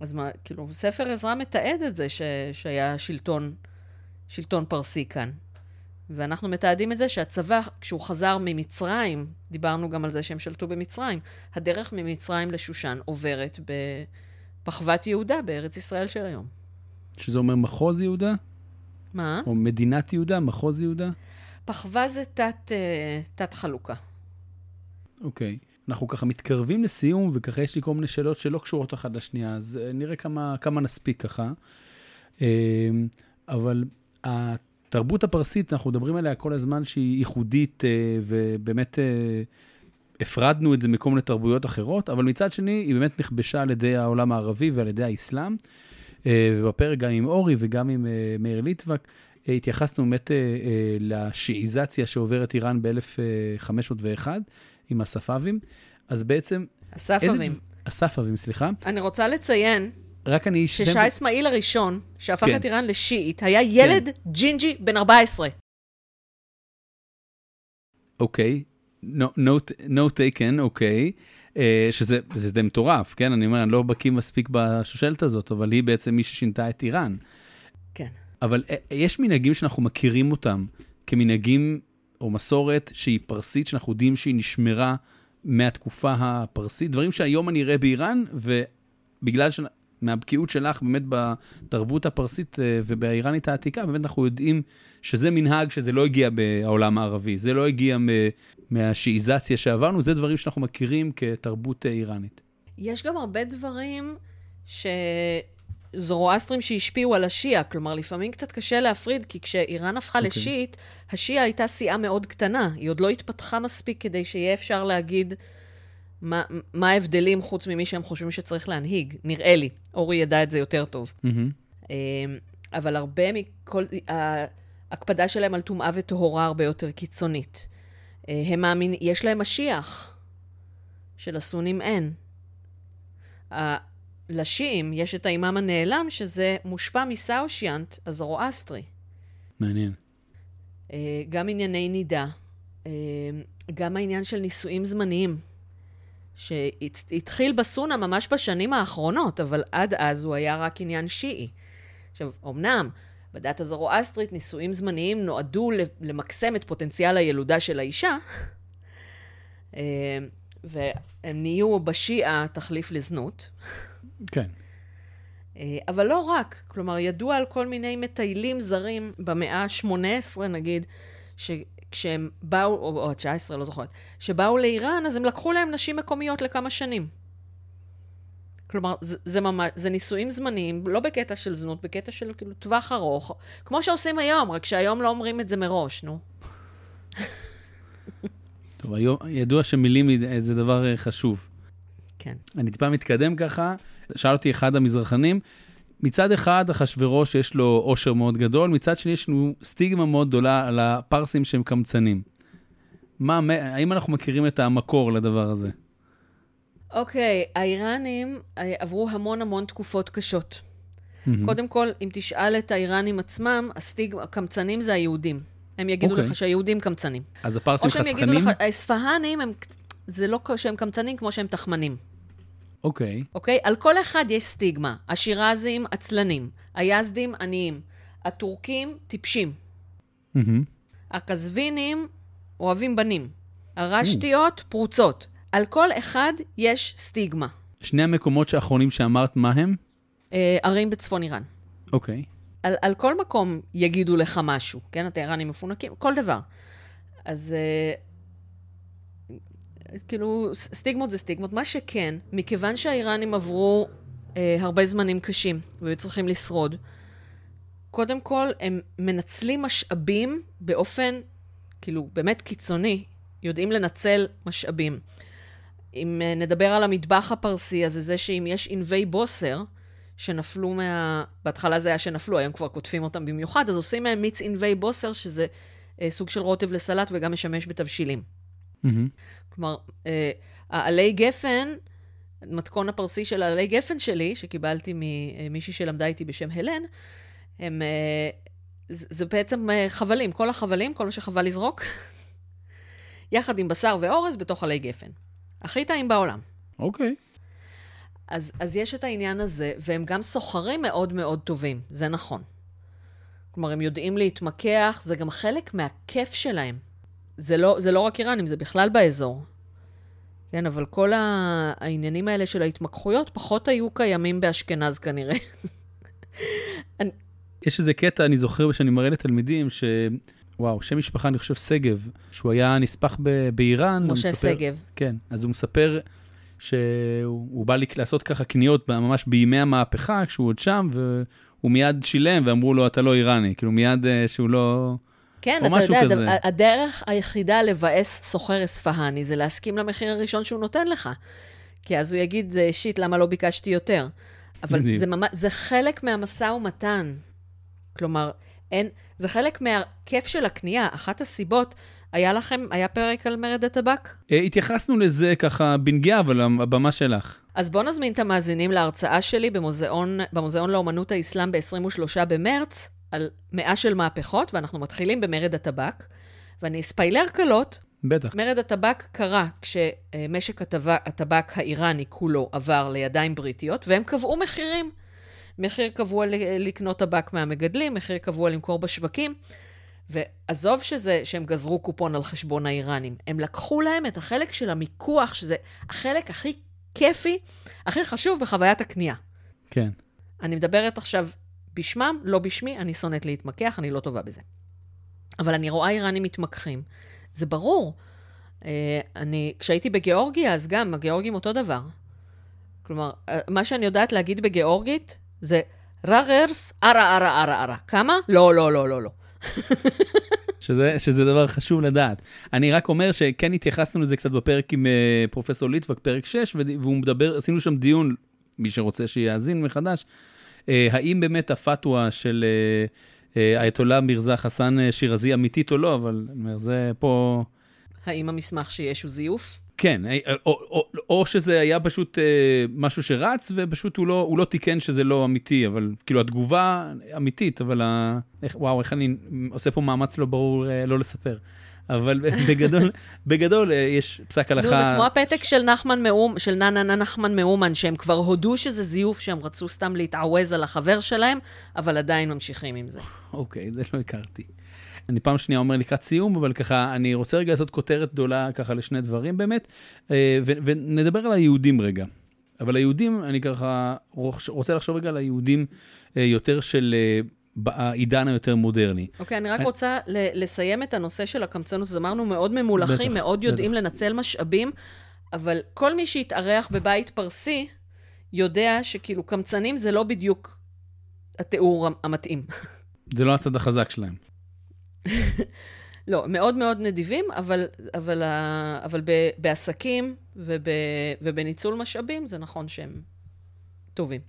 אז מה, כאילו, ספר עזרא מתעד את זה ש, שהיה שלטון, שלטון פרסי כאן. ואנחנו מתעדים את זה שהצבא, כשהוא חזר ממצרים, דיברנו גם על זה שהם שלטו במצרים, הדרך ממצרים לשושן עוברת בפחוות יהודה, בארץ ישראל של היום. שזה אומר מחוז יהודה? מה? או מדינת יהודה, מחוז יהודה? פחווה זה תת, תת חלוקה. אוקיי. אנחנו ככה מתקרבים לסיום, וככה יש לי כל מיני שאלות שלא קשורות אחת לשנייה, אז נראה כמה, כמה נספיק ככה. אבל... התרבות הפרסית, אנחנו מדברים עליה כל הזמן שהיא ייחודית, ובאמת הפרדנו את זה מקום לתרבויות אחרות, אבל מצד שני היא באמת נכבשה על ידי העולם הערבי ועל ידי האסלאם, ובפרק גם עם אורי וגם עם מאיר ליטווק, התייחסנו באמת לשיעיזציה שעוברת איראן ב-אלף חמש מאות ואחת, עם הספאבים, אז בעצם... הספאבים. הספאבים, סליחה. אני רוצה לציין... רק אני... ששעה אסמאעיל הראשון, שהפך את איראן לשיעית, היה ילד ג'ינג'י בן ארבע עשרה. אוקיי. No taken, אוקיי. שזה די מטורף, כן? אני אומר, אני לא בקיא מספיק בשושלת הזאת, אבל היא בעצם מי ששינתה את איראן. כן. אבל יש מנהגים שאנחנו מכירים אותם כמנהגים או מסורת שהיא פרסית, שאנחנו יודעים שהיא נשמרה מהתקופה הפרסית. דברים שהיום אני רואה באיראן, ובגלל ש... מהבקיאות שלך באמת בתרבות הפרסית ובאיראנית העתיקה, באמת אנחנו יודעים שזה מנהג, שזה לא הגיע בעולם הערבי, זה לא הגיע מהשיעיזציה שעברנו, זה דברים שאנחנו מכירים כתרבות איראנית. יש גם הרבה דברים שזורואסטרים שהשפיעו על השיעה, כלומר לפעמים קצת קשה להפריד, כי כשאיראן הפכה okay. לשיעית, השיעה הייתה שיעה מאוד קטנה, היא עוד לא התפתחה מספיק כדי שיהיה אפשר להגיד... מה, מה ההבדלים חוץ ממי שהם חושבים שצריך להנהיג? נראה לי. אורי ידע את זה יותר טוב. Mm-hmm. אבל הרבה מכל... ההקפדה שלהם על טומאה וטהורה הרבה יותר קיצונית. הם מאמין... יש להם משיח, שלסונים אין. לשיעים יש את האימאם הנעלם, שזה מושפע מסאושיאנט, הזרואסטרי. מעניין. גם ענייני נידה. גם העניין של נישואים זמניים. שהתחיל בסונה ממש בשנים האחרונות, אבל עד אז הוא היה רק עניין שיעי. עכשיו, אמנם, בדת הזרואסטרית, נישואים זמניים נועדו למקסם את פוטנציאל הילודה של האישה, והם נהיו בשיעה תחליף לזנות. כן. אבל לא רק, כלומר, ידוע על כל מיני מטיילים זרים במאה ה-שמונה עשרה, נגיד, ש... כשהם באו, או ה-תשע עשרה, לא זוכרת, שבאו לאיראן, אז הם לקחו להם נשים מקומיות לכמה שנים. כלומר, זה, זה ממש, זה נישואים זמניים, לא בקטע של זנות, בקטע של כאילו, טווח ארוך, כמו שעושים היום, רק שהיום לא אומרים את זה מראש, נו. טוב, היום, ידוע שמילים זה דבר חשוב. כן. אני טיפה מתקדם ככה, שאל אותי אחד המזרחנים, מצד אחד, אחשוורוש יש לו עושר מאוד גדול, מצד שני יש לנו סטיגמה מאוד גדולה על הפרסים שהם קמצנים. מה, האם אנחנו מכירים את המקור לדבר הזה? אוקיי, האיראנים עברו המון המון תקופות קשות. קודם כל, אם תשאל את האיראנים עצמם, הסטיגמה, הקמצנים זה היהודים. הם יגידו לך שהיהודים קמצנים. אז הפרסים חסכנים? או שהם יגידו לך, האספהנים, זה לא שהם קמצנים כמו שהם תחמנים. אוקיי. אוקיי? על כל אחד יש סטיגמה. השירזים עצלנים, היזדים עניים, הטורקים טיפשים. הכזבינים אוהבים בנים, הרשתיות פרוצות. על כל אחד יש סטיגמה. שני המקומות האחרונים שאמרת מה הם? ערים בצפון איראן. אוקיי. על, על כל מקום יגידו לך משהו, כן? את האיראנים מפונקים, כל דבר. אז... כאילו, סטיגמות זה סטיגמות. מה שכן, מכיוון שהאיראנים עברו אה, הרבה זמנים קשים, והיו צריכים לשרוד, קודם כל, הם מנצלים משאבים באופן, כאילו, באמת קיצוני, יודעים לנצל משאבים. אם אה, נדבר על המטבח הפרסי, אז זה זה שאם יש ענבי בוסר, שנפלו מה... בהתחלה זה היה שנפלו, היום כבר כותפים אותם במיוחד, אז עושים מהם מיץ ענבי בוסר, שזה אה, סוג של רוטב לסלט, וגם משמש בתבשילים. Mm-hmm. כלומר, אה, העלי גפן, מתכון הפרסי של העלי גפן שלי, שקיבלתי ממישהי שלמדה איתי בשם הלן, הם, אה, זה, זה בעצם אה, חבלים, כל החבלים, כל מה שחבל לזרוק, יחד עם בשר ואורז בתוך עלי גפן. הכי טעים בעולם. אוקיי. Okay. אז, אז יש את העניין הזה, והם גם סוחרים מאוד מאוד טובים, זה נכון. כלומר, הם יודעים להתמקח, זה גם חלק מהכיף שלהם. זה לא, זה לא רק איראנים, זה בכלל באזור. כן, אבל כל העניינים האלה של ההתמקחויות פחות היו קיימים באשכנז כנראה. יש איזה קטע, אני זוכר שאני מראה לתלמידים, ש... וואו, שם משפחה, אני חושב סגב, שהוא היה נספח ב- באיראן. משה מספר... סגב. כן, אז הוא מספר שהוא הוא בא לעשות ככה קניות ממש בימי המהפכה, כשהוא עוד שם, והוא הוא מיד שילם ואמרו לו, אתה לא איראני, כאילו מיד שהוא לא... כן, אתה יודע, כזה. הדרך היחידה לבאס סוחר אספהני זה להסכים למחיר הראשון שהוא נותן לך. כי אז הוא יגיד, שיט, למה לא ביקשתי יותר? אבל זה, ממש, זה חלק מהמסע ומתן. כלומר, אין, זה חלק מהכיף של הקנייה. אחת הסיבות, היה לכם, היה פרק על מרד הטבק? התייחסנו לזה ככה בנגיעה, אבל הבמה שלך. אז בואו נזמין את המאזינים להרצאה שלי במוזיאון, במוזיאון לאומנות האסלאם ב-עשרים ושלושה במרץ, על מאה של מהפכות, ואנחנו מתחילים במרד הטבק, ואני ספיילר קלות. בטח. מרד הטבק קרה כשמשק הטבק האיראני כולו עבר לידיים בריטיות, והם קבעו מחירים. מחיר קבוע לקנות טבק מהמגדלים, מחיר קבוע למכור בשווקים, ועזוב שזה שהם גזרו קופון על חשבון האיראנים. הם לקחו להם את החלק של המיקוח, שזה החלק הכי כיפי, הכי חשוב בחוויית הקנייה. כן. אני מדברת עכשיו בשמם, לא בשמי, אני שונאת להתמקח, אני לא טובה בזה. אבל אני רואה איראנים מתמקחים. זה ברור. אני, כשהייתי בגיאורגיה, אז גם הגיאורגים אותו דבר. כלומר, מה שאני יודעת להגיד בגיאורגית, זה רגרס, ארה, ארה, ארה, ארה. כמה? לא, לא, לא, לא, לא. שזה, שזה דבר חשוב לדעת. אני רק אומר שכן התייחסנו לזה קצת בפרק עם פרופסור ליטווק, פרק שש, והוא מדבר, עשינו שם דיון, מי שרוצה שיאזין מחדש, האם באמת הפתווה של האייטולה מירזה חסן שירזי אמיתית או לא, אבל זה פה... האם המסמך שיש הוא זיוף? כן, או, או, או שזה היה פשוט משהו שרץ, ופשוט הוא לא, הוא לא תיקן שזה לא אמיתי, אבל כאילו התגובה אמיתית, אבל ה... איך, וואו, איך אני עושה פה מאמץ לא ברור לא לספר. אבל בגדול, בגדול יש פסק הלכה... זה כמו הפתק של נחמן מאום, של ננה נחמן מאומן, שהם כבר הודו שזה זיוף, שהם רצו סתם להתעווז על החבר שלהם, אבל עדיין ממשיכים עם זה. אוקיי, זה לא הכרתי. אני פעם שנייה אומר לקראת סיום, אבל ככה, אני רוצה רגע לעשות כותרת גדולה ככה לשני דברים באמת, ונדבר על היהודים רגע. אבל היהודים, אני ככה רוצה לחשוב רגע על היהודים יותר של... בעידן היותר מודרני. אוקיי, אני רק רוצה לסיים את הנושא של הקמצנות. אז אמרנו, מאוד ממולכים, מאוד יודעים לנצל משאבים, אבל כל מי שהתארח בבית פרסי, יודע שכאילו קמצנים זה לא בדיוק התיאור המתאים. זה לא הצד החזק שלהם. לא, מאוד מאוד נדיבים, אבל בעסקים ובניצול משאבים, זה נכון שהם טובים.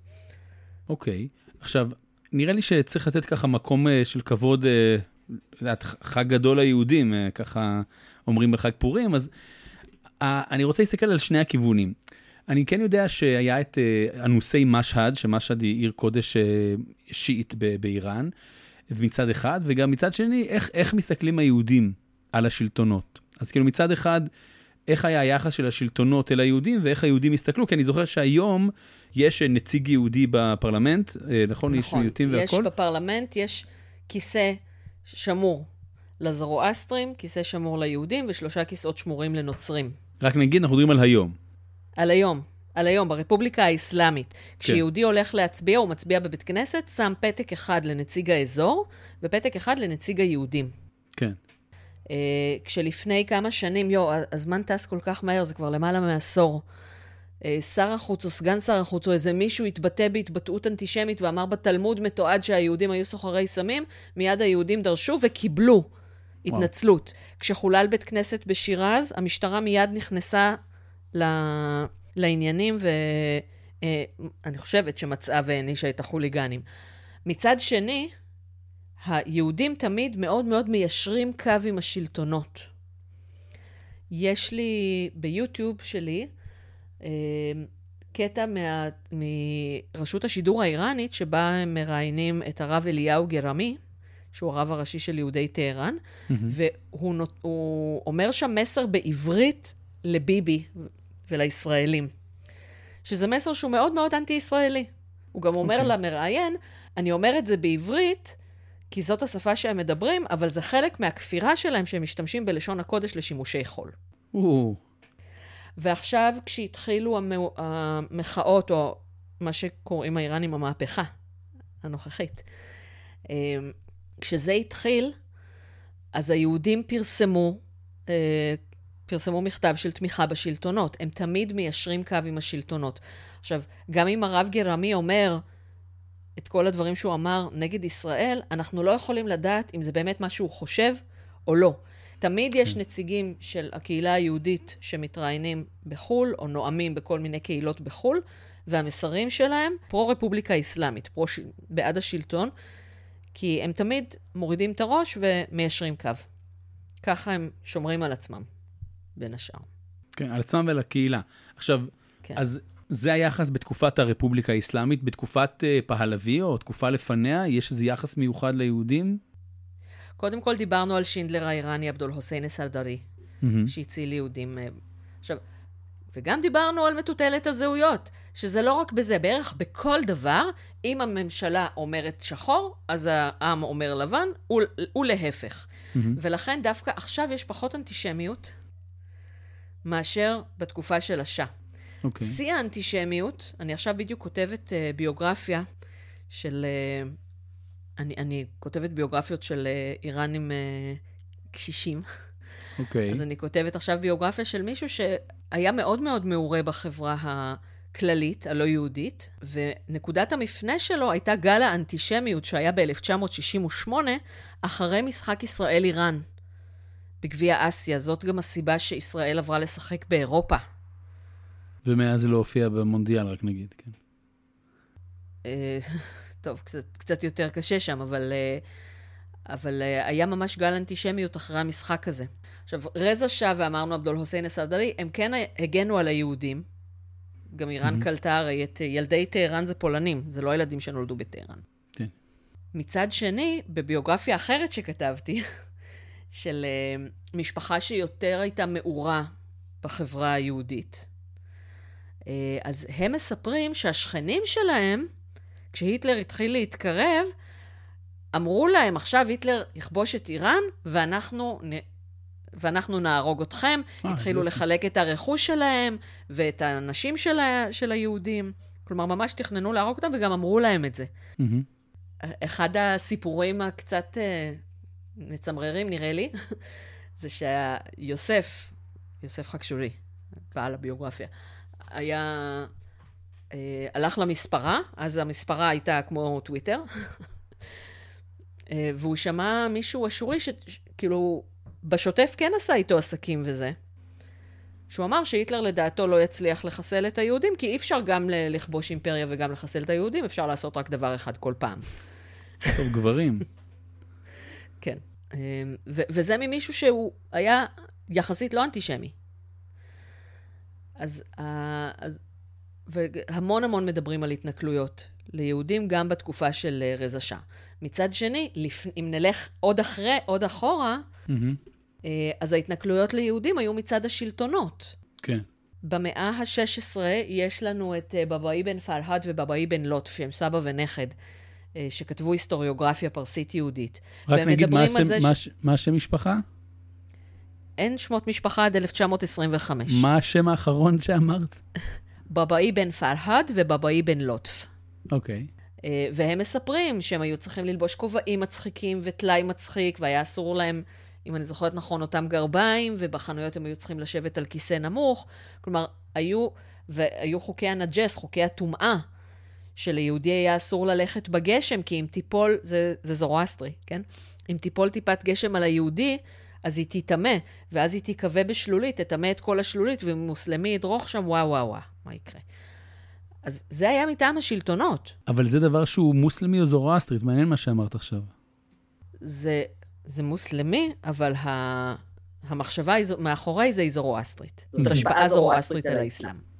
אוקיי, עכשיו... נראה לי שצריך לתת ככה מקום של כבוד, חג גדול ליהודים, ככה אומרים בחג פורים, אז אני רוצה להסתכל על שני הכיוונים. אני כן יודע שהיה את אנוסי משהד, שמשהד היא עיר קודש שיעית באיראן, מצד אחד, וגם מצד שני, איך, איך מסתכלים היהודים על השלטונות. אז כאילו מצד אחד, איך היה היחס של השלטונות אל היהודים, ואיך היהודים הסתכלו, כי אני זוכר שהיום יש נציג יהודי בפרלמנט, נכון? יש מיעוטים והכל. יש בפרלמנט, יש כיסא שמור לזרואסטרים, כיסא שמור ליהודים, ושלושה כיסאות שמורים לנוצרים. רק נגיד, אנחנו מדברים על היום. על היום, על היום, ברפובליקה האסלאמית. כשיהודי הולך להצביע, הוא מצביע בבית כנסת, שם פתק אחד לנציג האזור, ופתק אחד לנציג היהודים. כן. כשלפני כמה שנים, יו, הזמן טס כל כך מהר, זה כבר למעלה מעשור, שר החוץ או סגן שר החוץ, או איזה מישהו התבטא בהתבטאות אנטישמית, ואמר בתלמוד מתועד שהיהודים היו סוחרי סמים, מיד היהודים דרשו וקיבלו התנצלות. כשחולל בית כנסת בשירז, המשטרה מיד נכנסה לעניינים, ואני חושבת שמצאה והענישה את החוליגנים. מצד שני, היהודים תמיד מאוד מאוד מיישרים קו עם השלטונות. יש לי ביוטיוב שלי קטע מה, מרשות השידור האיראנית, שבה הם מראיינים את הרב אליהו גרמי, שהוא הרב הראשי של יהודי טהרן, mm-hmm. והוא נות, אומר שם מסר בעברית לביבי ולישראלים, שזה מסר שהוא מאוד מאוד אנטי-ישראלי. הוא גם אומר okay. למראיין, אני אומר את זה בעברית, כי זאת השפה שהם מדברים, אבל זה חלק מהכפירה שלהם שהם משתמשים בלשון הקודש לשימושי חול. או. ועכשיו כשהתחילו המחאות, או מה שקוראים האיראנים המהפכה הנוכחית, כשזה התחיל, אז היהודים פרסמו, פרסמו מכתב של תמיכה בשלטונות. הם תמיד מיישרים קו עם השלטונות. עכשיו, גם אם הרב גרמי אומר... את כל הדברים שהוא אמר נגד ישראל, אנחנו לא יכולים לדעת אם זה באמת מה שהוא חושב או לא. תמיד יש נציגים של הקהילה היהודית שמתראיינים בחול, או נואמים בכל מיני קהילות בחול, והמסרים שלהם פרו-רפובליקה איסלאמית, בעד השלטון, כי הם תמיד מורידים את הראש ומיישרים קו. ככה הם שומרים על עצמם, בין השאר. כן, על עצמם ועל הקהילה. עכשיו, כן. אז זה היחס בתקופת הרפובליקה האסלאמית, בתקופת פהלבי או תקופה לפניה, יש איזה יחס מיוחד ליהודים? קודם כל דיברנו על שינדלר האיראני, אבדול חוסיין סרדארי, mm-hmm. שהציל יהודים. עכשיו, וגם דיברנו על מטוטלת הזהויות, שזה לא רק בזה, בערך בכל דבר, אם הממשלה אומרת שחור, אז העם אומר לבן, ולהפך. Mm-hmm. ולכן דווקא עכשיו יש פחות אנטישמיות, מאשר בתקופה של השאה. Okay. שיא האנטישמיות, אני עכשיו בדיוק כותבת uh, ביוגרפיה של... Uh, אני, אני כותבת ביוגרפיות של uh, איראנים uh, קשישים. אוקיי. Okay. אז אני כותבת עכשיו ביוגרפיה של מישהו שהיה מאוד מאוד מעורה בחברה הכללית, הלא יהודית, ונקודת המפנה שלו הייתה גל האנטישמיות שהיה ב-אלף תשע מאות שישים ושמונה, אחרי משחק ישראל-איראן. בגביע אסיה, זאת גם הסיבה שישראל עברה לשחק באירופה. ומאז זה לא הופיע במונדיאל, רק נגיד, כן. טוב, קצת, קצת יותר קשה שם, אבל, אבל היה ממש גל אנטישמיות אחרי המשחק הזה. עכשיו, רזא שאה ואמרנו, אבדול חוסיין סרדארי, הם כן הגנו על היהודים. גם איראן mm-hmm. קלטה הרי את ילדי טהרן זה פולנים, זה לא ילדים שנולדו בטהרן. כן. מצד שני, בביוגרפיה אחרת שכתבתי, של uh, משפחה שיותר הייתה מאורה בחברה היהודית. Uh, אז הם מספרים שהשכנים שלהם, כשהיטלר התחיל להתקרב, אמרו להם, עכשיו היטלר יכבוש את איראן, ואנחנו, נ... ואנחנו נהרוג אתכם. אה, התחילו יופי. לחלק את הרכוש שלהם, ואת האנשים של, ה... של היהודים. כלומר, ממש תכננו להרוג אותם, וגם אמרו להם את זה. Mm-hmm. אחד הסיפורים הקצת... Uh, מצמררים, נראה לי, זה שיוסף, יוסף חקשורי, בעל הביוגרפיה, היה, אה, הלך למספרה, אז המספרה הייתה כמו טוויטר, אה, והוא שמע מישהו אשורי, שכאילו, בשוטף כן עשה איתו עסקים וזה, שהוא אמר שהיטלר לדעתו לא יצליח לחסל את היהודים, כי אי אפשר גם לכבוש אימפריה וגם לחסל את היהודים, אפשר לעשות רק דבר אחד כל פעם. טוב, גברים. כן, ו- וזה ממישהו שהוא היה יחסית לא אנטישמי. אז, אז והמון המון מדברים על התנכלויות ליהודים, גם בתקופה של רזא שאה. מצד שני, לפ- אם נלך עוד אחרי, עוד אחורה, mm-hmm. אז ההתנכלויות ליהודים היו מצד השלטונות. כן. במאה ה-שש עשרה יש לנו את בבא אבן פרהד ובבא אבן לוטפי, הם סבא ונכד. שכתבו היסטוריוגרפיה פרסית יהודית. רק נגיד, מה השם, ש... מה השם משפחה? אין שמות משפחה עד אלף תשע מאות עשרים וחמש. מה השם האחרון שאמרת? בבא אבן פרהד ובבא אבן לוטף. אוקיי. Okay. והם מספרים שהם היו צריכים ללבוש כובעים מצחיקים וטלאי מצחיק, והיה אסור להם, אם אני זוכרת נכון, אותם גרביים, ובחנויות הם היו צריכים לשבת על כיסא נמוך. כלומר, היו, והיו חוקי הנג'ס, חוקי הטומאה, שליהודי היה אסור ללכת בגשם, כי אם טיפול, זה, זה זורואסטרי, כן? אם טיפול טיפת גשם על היהודי, אז היא תיטמא, ואז היא תיקווה בשלולית, תטמא את כל השלולית, ומוסלמי ידרוך שם, וואו, וואו, וואו, מה יקרה? אז זה היה מטעם השלטונות. אבל זה דבר שהוא מוסלמי או זורואסטרי, זה מעניין מה שאמרת עכשיו. זה, זה מוסלמי, אבל ה, המחשבה מאחורי זה היא זורואסטרית. זאת השפעה זורואסטרית על האסלאם.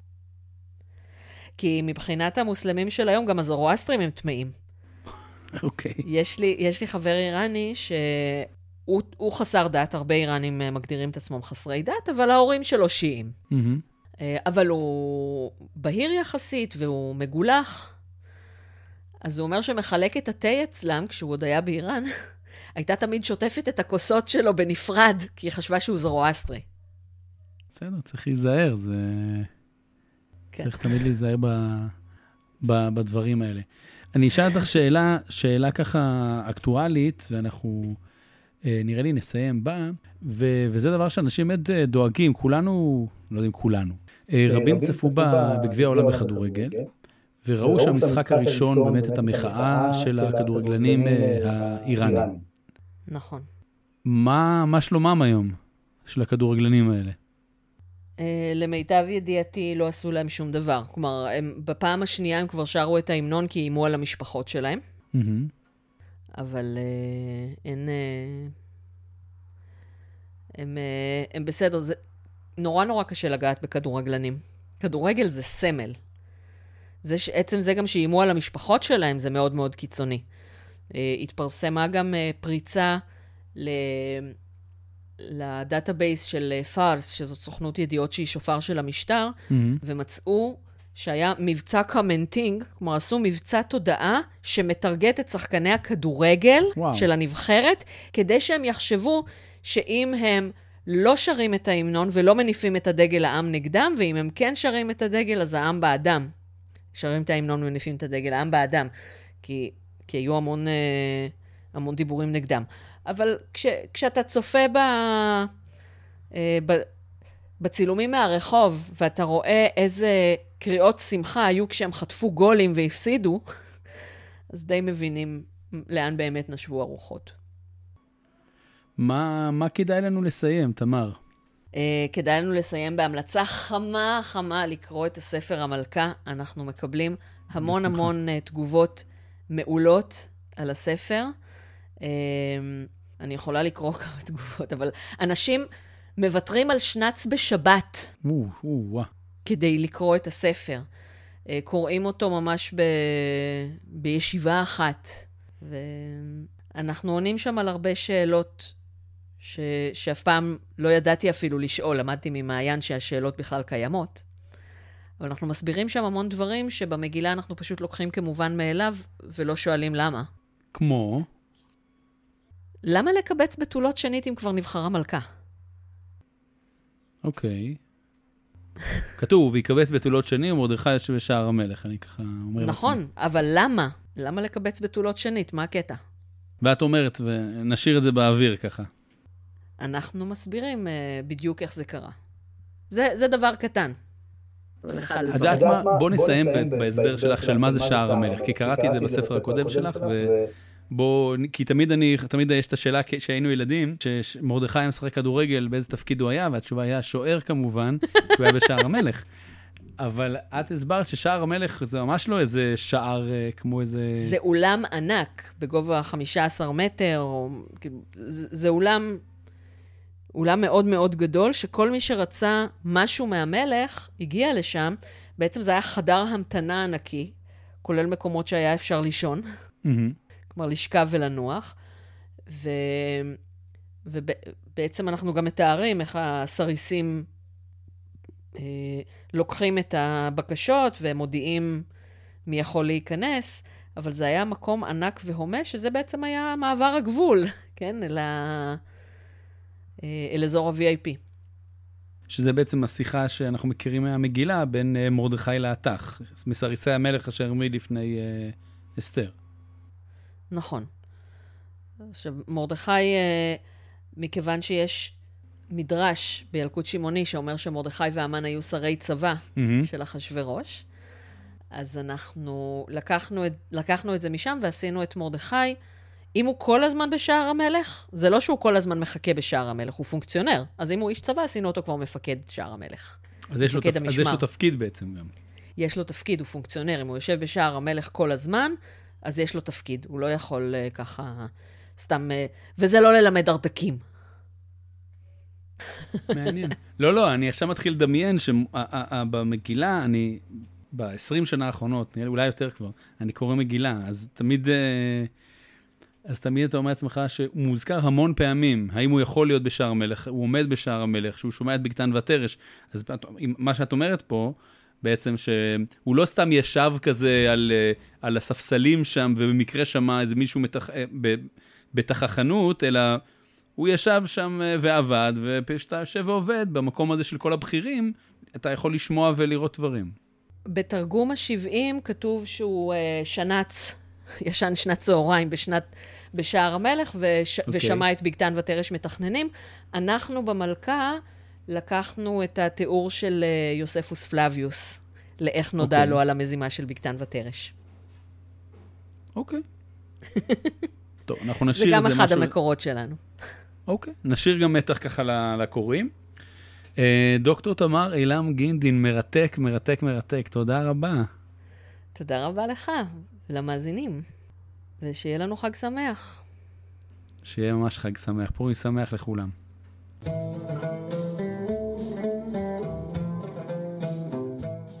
כי מבחינת המוסלמים של היום, גם הזורואסטרים הם טמאים. אוקיי. Okay. יש לי, יש לי חבר איראני שהוא הוא חסר דת, הרבה איראנים מגדירים את עצמם חסרי דת, אבל ההורים שלו שיעים. Mm-hmm. אבל הוא בהיר יחסית והוא מגולח. אז הוא אומר שמחלק את התה אצלם, כשהוא עוד היה באיראן, הייתה תמיד שוטפת את הכוסות שלו בנפרד, כי היא חשבה שהוא זורואסטרי. בסדר, צריך להיזהר, זה... צריך תמיד להיזהר בדברים האלה. אני אשאל אותך שאלה, שאלה ככה אקטואלית, ואנחנו נראה לי נסיים בה, וזה דבר שאנשים באמת דואגים, כולנו, לא יודעים כולנו, רבים צפו בגביע העולם בכדורגל, וראו שהמשחק הראשון באמת את המחאה של הכדורגלנים האיראנים. נכון. מה שלומם היום של הכדורגלנים האלה? למיטב ידיעתי לא עשו להם שום דבר. כלומר, בפעם השנייה הם כבר שרו את ההמנון כי אימו על המשפחות שלהם. אבל אין... הם בסדר. זה נורא נורא קשה לגעת בכדורגלנים. כדורגל זה סמל. זה שעצם זה גם שאימו על המשפחות שלהם, זה מאוד מאוד קיצוני. התפרסמה גם פריצה לדאטאבייס של פארס, שזאת סוכנות ידיעות שהיא שופר של המשטר, ומצאו שהיה מבצע קמנטינג, כלומר עשו מבצע תודעה שמתרגט את שחקני הכדורגל של הנבחרת, כדי שהם יחשבו שאם הם לא שרים את ההמנון ולא מניפים את הדגל, העם נגדם, ואם הם כן שרים את הדגל, אז העם באדם. שרים את ההמנון ומניפים את הדגל, העם באדם, כי, כי היו המון, המון דיבורים נגדם. אבל כש, כשאתה צופה ב, ב, בצילומים מהרחוב, ואתה רואה איזה קריאות שמחה היו כשהם חטפו גולים והפסידו, אז די מבינים לאן באמת נשבו הרוחות. מה, מה כדאי לנו לסיים, תמר? Uh, כדאי לנו לסיים בהמלצה חמה חמה לקרוא את הספר המלכה. אנחנו מקבלים המון בשמחה. המון uh, תגובות מעולות על הספר. Uh, אני יכולה לקרוא כמה תגובות, אבל אנשים מבטרים על שנץ בשבת oh, oh, wow. כדי לקרוא את הספר. Uh, קוראים אותו ממש ב... בישיבה אחת. ואנחנו עונים שם על הרבה שאלות ש... שאף פעם לא ידעתי אפילו לשאול, למדתי ממעיין שהשאלות בכלל קיימות. אבל אנחנו מסבירים שם המון דברים שבמגילה אנחנו פשוט לוקחים כמובן מאליו, ולא שואלים למה. כמו? למה לקבץ בתולות שנית אם כבר נבחרה מלכה? אוקיי. כתוב, יקבץ בתולות שנית, ומרדכי יושב בשער המלך, אני ככה אומר. נכון, עצמי. אבל למה? למה לקבץ בתולות שנית? מה הקטע? ואת אומרת, ונשאיר את זה באוויר ככה. אנחנו מסבירים בדיוק איך זה קרה. זה, זה דבר קטן. עדת מה, בוא נסיים בהסבר שלך של מה זה שער המלך, כי קראתי את זה בספר הקודם שלך, ובוא, כי תמיד אני, תמיד יש את השאלה כשהיינו ילדים, שמרדכי היה משחק כדורגל, באיזה תפקיד הוא היה, והתשובה היה שוער כמובן, כי הוא היה בשער המלך. אבל את הסברת ששער המלך זה ממש לא איזה שער כמו איזה... זה אולם ענק, בגובה חמישה עשר מטר, זה אולם... אולם מאוד מאוד גדול, שכל מי שרצה משהו מהמלך, הגיע לשם. בעצם זה היה חדר המתנה ענקי, כולל מקומות שהיה אפשר לישון, כלומר לשכב ולנוח, ובעצם אנחנו גם מתארים איך הסריסים לוקחים את הבקשות, והם מודיעים מי יכול להיכנס, אבל זה היה מקום ענק והומה, שזה בעצם היה מעבר הגבול, כן, אלא... אל אזור ה-וי איי פי. שזה בעצם השיחה שאנחנו מכירים מהמגילה בין מרדכי לעתך, מסריסי המלך אשר עמד לפני אסתר. נכון. עכשיו, מרדכי, מכיוון שיש מדרש בילקוט שמעוני שאומר שמרדכי והמן היו שרי צבא של אחשוורוש, אז אנחנו לקחנו את, לקחנו את זה משם ועשינו את מרדכי, אם הוא כל הזמן בשער המלך, זה לא שהוא כל הזמן מחכה בשער המלך, הוא פונקציונר. אז אם הוא איש צבא, עשינו אותו כבר מפקד שער המלך. אז יש, תפ... אז יש לו תפקיד בעצם גם. יש לו תפקיד, הוא פונקציונר. אם הוא יושב בשער המלך כל הזמן, אז יש לו תפקיד. הוא לא יכול uh, ככה סתם... Uh, וזה לא ללמד ארדקים. מעניין. לא, לא, אני עכשיו מתחיל לדמיין שבמגילה אני... ב-עשרים שנה האחרונות, אולי יותר כבר, אני קורא מגילה, אז תמיד... Uh, אז תמיד אתה אומר עצמך שהוא מוזכר המון פעמים, האם הוא יכול להיות בשער המלך, הוא עומד בשער המלך, שהוא שומע את בגתן ותרש. אז מה שאת אומרת פה, בעצם שהוא לא סתם ישב כזה על, על הספסלים שם, ובמקרה שמע איזה מישהו מתח, בתחכנות, אלא הוא ישב שם ועבד, ופשוט יושב ועובד במקום הזה של כל הבכירים, אתה יכול לשמוע ולראות דברים. בתרגום השבעים כתוב שהוא שנץ, ישן שנת צהריים בשנת, בשער המלך, וש, okay. ושמע את בגתן ותרש מתכננים. אנחנו במלכה לקחנו את התיאור של יוספוס פלביוס, לאיך נודע okay. לו על המזימה של בקטן ותרש. אוקיי. Okay. טוב, אנחנו נשאיר זה משהו... זה גם אחד המקורות שלנו. אוקיי. Okay. נשאיר גם מתח ככה לקוראים. Uh, דוקטור תמר עילם גינדין, מרתק, מרתק, מרתק. תודה רבה. תודה רבה לך, למאזינים. ושיהיה לנו חג שמח. שיהיה ממש חג שמח. פורים שמח לכולם.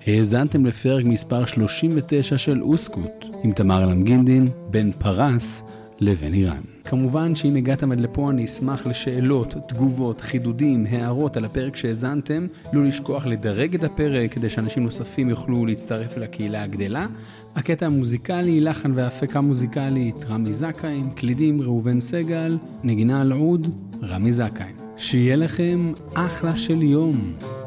האזנתם לפרק מספר שלושים ותשע של אוסקוט, עם תמר עילם גינדין, בין פרס לבין איראן. כמובן שאם הגעתם עד לפה אני אשמח לשאלות, תגובות, חידודים, הערות על הפרק שהאזנתם, לא לשכוח לדרג את הפרק כדי שאנשים נוספים יוכלו להצטרף לקהילה הגדלה. הקטע המוזיקלי, לחן והפקה מוזיקלית, רמי זכאים, קלידים, ראובן סגל, נגינה על עוד, רמי זכאים. שיהיה לכם אחלה של יום.